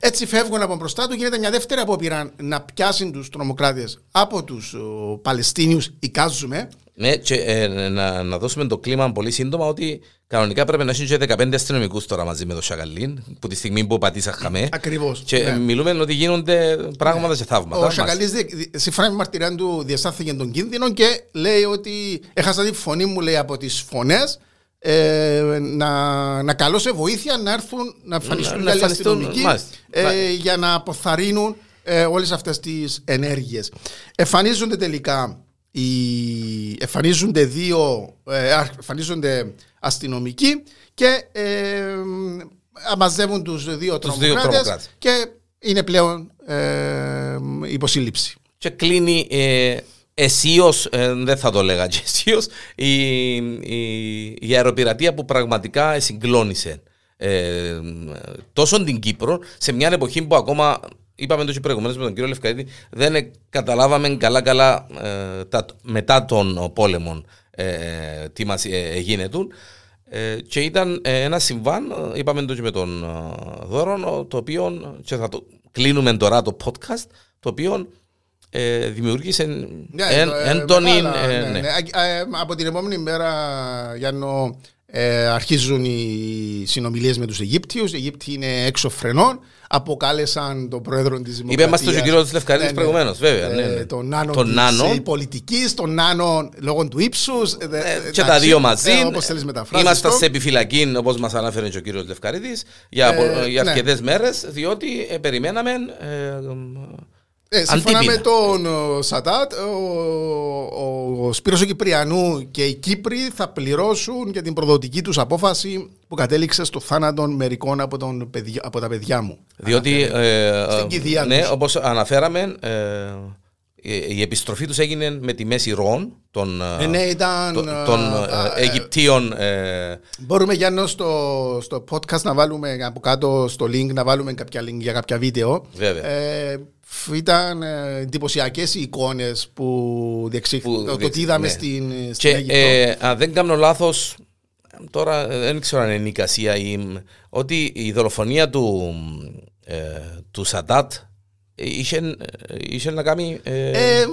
Έτσι φεύγουν από μπροστά του, γίνεται μια δεύτερη απόπειρα να πιάσουν τους τρομοκράτες από τους Παλαιστίνιους, εικάζουμε. Ναι, και, ε, να, να δώσουμε το κλίμα πολύ σύντομα ότι κανονικά πρέπει να έχουν και δεκαπέντε αστυνομικούς τώρα μαζί με τον Σακαλίν, που τη στιγμή που πατήσαμε. Ακριβώς. Και ναι, μιλούμε ότι γίνονται πράγματα, ναι, σε θαύματα. Ο Σακαλής, σύμφωνα με μαρτυρία του, διαστάθηκε τον κίνδυνο και λέει ότι έχασα τη φωνή μου, λέει, από τις φωνές. Ε, να, να καλώ σε βοήθεια να έρθουν να εμφανιστούν οι αστυνομικοί ε, για να αποθαρρύνουν ε, όλες αυτές τις ενέργειες. Εμφανίζονται τελικά. Οι... Εμφανίζονται δύο ε, εμφανίζονται αστυνομικοί και ε, αμαζεύουν τους δύο τρομοκράτες και είναι πλέον ε, υποσύλληψη. Και κλείνει ε, αισίως, ε, δεν θα το λέγα και αισίως, η, η, η αεροπειρατεία που πραγματικά συγκλώνησε ε, τόσο την Κύπρο σε μια εποχή που ακόμα... Είπαμε το και προηγουμένως με τον κύριο Λευκαρίτη, δεν καταλάβαμε καλά-καλά ε, τα, μετά των πόλεμων ε, τι μας ε, γίνεται. Ε, και ήταν ε, ένα συμβάν, είπαμε το και με τον ε, Δώρον, το οποίο, και θα το κλείνουμε τώρα το podcast, το οποίο ε, δημιούργησε έντονη... Yeah, εν, ε, ε, ε, ναι. Από την επόμενη μέρα, Γιάννο, Ε, αρχίζουν οι συνομιλίες με τους Αιγύπτιους. Οι Αιγύπτιοι είναι έξω φρενών. Αποκάλεσαν τον πρόεδρο της Δημοκρατίας. Είπε μας τον κύριο της Λευκαρίτης, ναι, προηγουμένως, βέβαια. Ναι, ναι. Τον άνω της πολιτικής, τον άνω λόγω του ύψους. Ε, ε, και τα, τα δύο μαζί. Ε, όπως θέλεις μεταφράσεις. Είμαστε σε επιφυλακή, όπως μας ανάφερε και ο κύριος Λευκαρίτης, για, ε, για αρκετές, ναι, μέρες, διότι ε, περιμέναμε... Ε, Ε, σύμφωνα με τον Σαντάτ, ο, ο, ο Σπύρος ο Κυπριανού και οι Κύπροι θα πληρώσουν για την προδοτική τους απόφαση που κατέληξε στο θάνατο μερικών από, τον παιδι, από τα παιδιά μου. Διότι, ε, στην ναι, όπως αναφέραμε, ε, η επιστροφή τους έγινε με τιμές ηρώων των, ε, ναι, ήταν, των, των ε, Αιγυπτίων. Ε, μπορούμε, Γιάννο, στο, στο podcast να βάλουμε από κάτω στο link, να βάλουμε κάποια link για κάποια βίντεο. Βέβαια. Ε, Ήταν εντυπωσιακές οι εικόνες που διεξήχθηκαν, το τι είδαμε, ναι, στην, στην και, Αίγυπτο. Ε, αν δεν κάνω λάθος, τώρα δεν ξέρω αν είναι εικασία ή ότι η δολοφονία του, ε, του Σαντάτ είχε, είχε να κάνει... Ε, ε,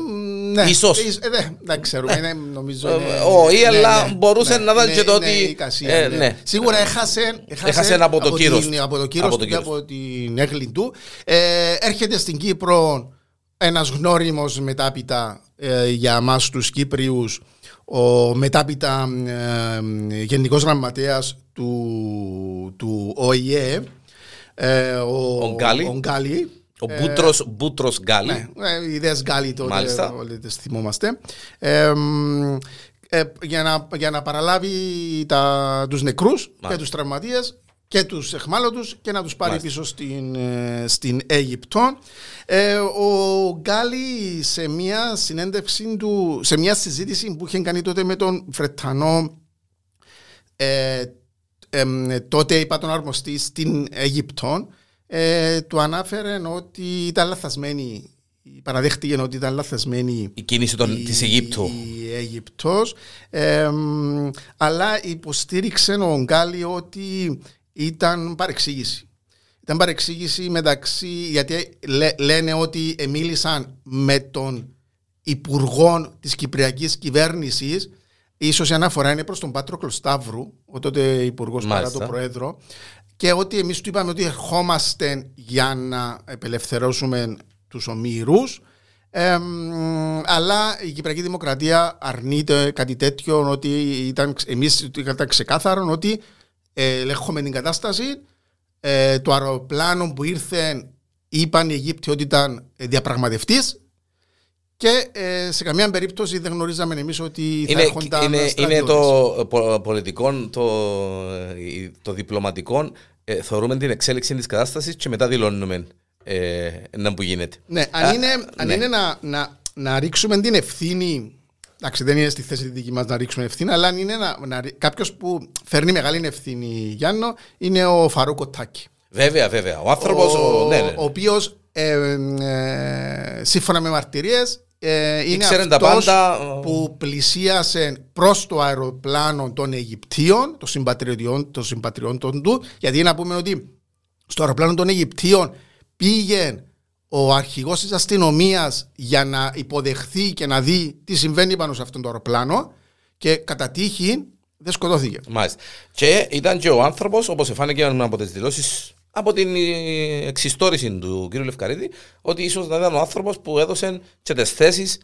ναι, ίσως. Ε, ναι, δεν ξέρουμε, ναι, νομίζω... Όχι, ναι, αλλά ναι, μπορούσε, ναι, να ήταν, ναι, και το ότι... Ναι, εικασία, ε, ναι. Ναι. Σίγουρα έχασε, έχασε, έχασε από το κύρος του, από το κύρος του και από την έγκλη του. Ε, έρχεται στην Κύπρο ένας γνώριμος μετάπειτα ε, για εμάς τους Κύπριους, ο μετάπειτα ε, Γενικός Γραμματέας του, του Ο Ε Ε, ε, ο, ο Γκάλι, ο, Γκάλι, ο ε, Μπούτρος, Μπούτρος Γκάλι. Ναι, ε, ιδέες Γκάλι τότε, όλοι τις θυμόμαστε. Ε, ε, για, να, για να παραλάβει τα, τους νεκρούς Μάλιστα. και τους τραυματίες και τους εχμάλωτους και να τους πάρει Μάλιστα. πίσω στην, στην Αίγυπτο. Ε, ο Γκάλι σε μια συνέντευξη του, σε μια συζήτηση που είχε κάνει τότε με τον Βρετανό ε, ε, τότε είπα τον αρμοστή στην Αίγυπτο, ε, του ανάφερε ότι ήταν λαθασμένη, παραδέχτηκε ότι ήταν λαθασμένη η κίνηση των, της Αιγύπτου. Η Αίγυπτος, ε, αλλά υποστήριξε ο Γκάλι ότι ήταν παρεξήγηση. Ήταν παρεξήγηση μεταξύ, γιατί λέ, λένε ότι μίλησαν με τον υπουργό της Κυπριακής Κυβέρνησης. Ίσως η αναφορά είναι προς τον Πάτροκλο Σταύρου, ο τότε υπουργός παρά τον Πρόεδρο, και ότι εμείς του είπαμε ότι ερχόμαστε για να απελευθερώσουμε τους ομήρους. Ε, αλλά η Κυπριακή Δημοκρατία αρνείται κάτι τέτοιο, ότι ήταν, εμείς ήταν ξεκάθαρον ότι ελέγχουμε την κατάσταση. Ε, το αεροπλάνο που ήρθε είπαν οι Αιγύπτιοι ότι ήταν διαπραγματευτής και ε, σε καμία περίπτωση δεν γνωρίζαμε εμείς ότι θα είναι, έρχονταν είναι, στρατιώτες. Είναι το πολιτικό, το, το διπλωματικό, ε, θεωρούμε την εξέλιξη της κατάστασης και μετά δηλώνουμε ε, να που γίνεται. Ναι, αν Α, είναι, αν ναι. είναι να, να, να ρίξουμε την ευθύνη. Εντάξει, δεν είναι στη θέση τη δική μας να ρίξουμε ευθύνη, αλλά αν είναι κάποιος που φέρνει μεγάλη ευθύνη, Γιάννο, είναι ο Φαρού Τακί. Βέβαια, βέβαια. Ο άνθρωπος, ο, ο, ναι, ναι. ο οποίος, ε, ε, σύμφωνα με μαρτυρίες, ε, είναι αυτός πάντα... που πλησίασε προς το αεροπλάνο των Αιγυπτίων, των συμπατριωτιών, των συμπατριωτών του, γιατί να πούμε ότι στο αεροπλάνο των Αιγυπτίων πήγαινε ο αρχηγός της αστυνομίας για να υποδεχθεί και να δει τι συμβαίνει πάνω σε αυτόν τον αεροπλάνο και κατά τύχη δεν σκοτώθηκε. Μάλιστα. Και ήταν και ο άνθρωπος, όπως εφάνηκε από τις δηλώσεις, από την εξιστόρηση του κ. Λευκαρίτη, ότι ίσως να ήταν ο άνθρωπος που έδωσε και τις θέσεις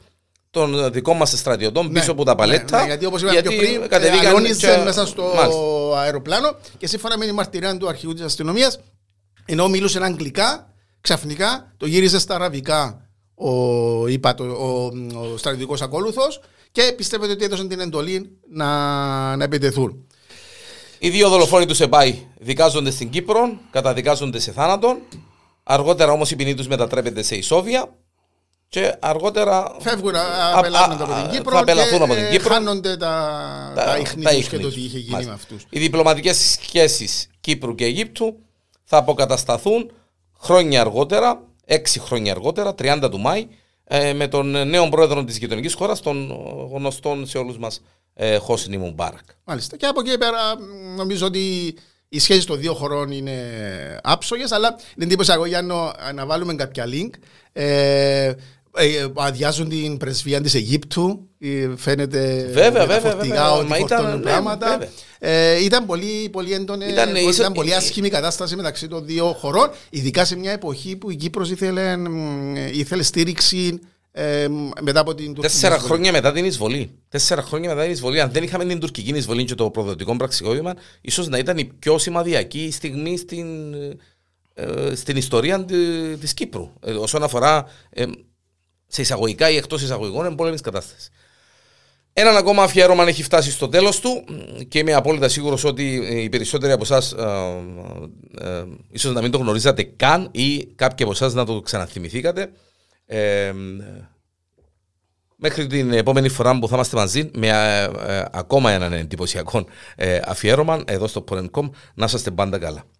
των δικών μας στρατιωτών πίσω ναι, από τα παλέτα. Ναι, ναι, γιατί όπως είπαμε πιο πριν, αγωνίζε και... μέσα στο Μάλιστα. αεροπλάνο και σύμφωνα με την μαρτυρία του αρχηγού της αστυνομίας, ενώ μιλούσε αγγλικά. Ξαφνικά το γύριζε στα αραβικά ο, είπα, το, ο, ο στρατιωτικός ακόλουθος και πιστεύετε ότι έδωσαν την εντολή να, να επιτεθούν. Οι δύο δολοφόνοι του Σεμπάι δικάζονται στην Κύπρο, καταδικάζονται σε θάνατον. Αργότερα όμως η ποινή τους μετατρέπεται σε ισόβια και αργότερα φεύγουν, απελάθονται από την Κύπρο και χάνονται τα, τα, τα ίχνη τους και το τι είχε γίνει Μάλιστα. με αυτούς. Οι διπλωματικές σχέσεις Κύπρου και Αιγύπτου θα αποκατασταθούν χρόνια αργότερα, έξι χρόνια αργότερα, τριάντα του Μάη, με τον νέο πρόεδρο της γειτονικής χώρας, τον γνωστό σε όλους μας Χόσνι Μουμπάρακ. Μάλιστα. Και από εκεί πέρα νομίζω ότι οι σχέσεις των δύο χωρών είναι άψογες, αλλά δεν τίποτα εγώ, Γιάννο, να βάλουμε κάποια link. Ε, αδειάζουν την πρεσβεία της Αιγύπτου, φαίνεται βέβαια, με τα φορτηγά ότι φορτώνουν πράγματα. Ε, ήταν πολύ, πολύ έντονη, ήταν, ήταν ίσο... πολύ άσχημη κατάσταση μεταξύ των δύο χωρών, ειδικά σε μια εποχή που η Κύπρος ήθελε, ήθελε στήριξη ε, μετά από την τουρκική Τέσσερα εισβολή. χρόνια μετά την εισβολή. Τέσσερα χρόνια μετά την εισβολή. Αν δεν είχαμε την τουρκική εισβολή και το προδοτικό πραξικόπημα, ίσως να ήταν η πιο σημαδιακή στιγμή στην, ε, στην ιστορία της Κύπρου. Ε, όσον αφορά... Ε, σε εισαγωγικά ή εκτός εισαγωγικών εμπόλεμης κατάστασης. Έναν ακόμα αφιέρωμα έχει φτάσει στο τέλος του και είμαι απόλυτα σίγουρος ότι οι περισσότεροι από εσάς ε, ε, ίσως να μην το γνωρίζατε καν ή κάποιοι από εσάς να το ξαναθυμηθήκατε. Ε, μέχρι την επόμενη φορά που θα είμαστε μαζί με ε, ε, ακόμα έναν εντυπωσιακό ε, αφιέρωμα εδώ στο πόνεν τελεία κομ. Να είστε πάντα καλά.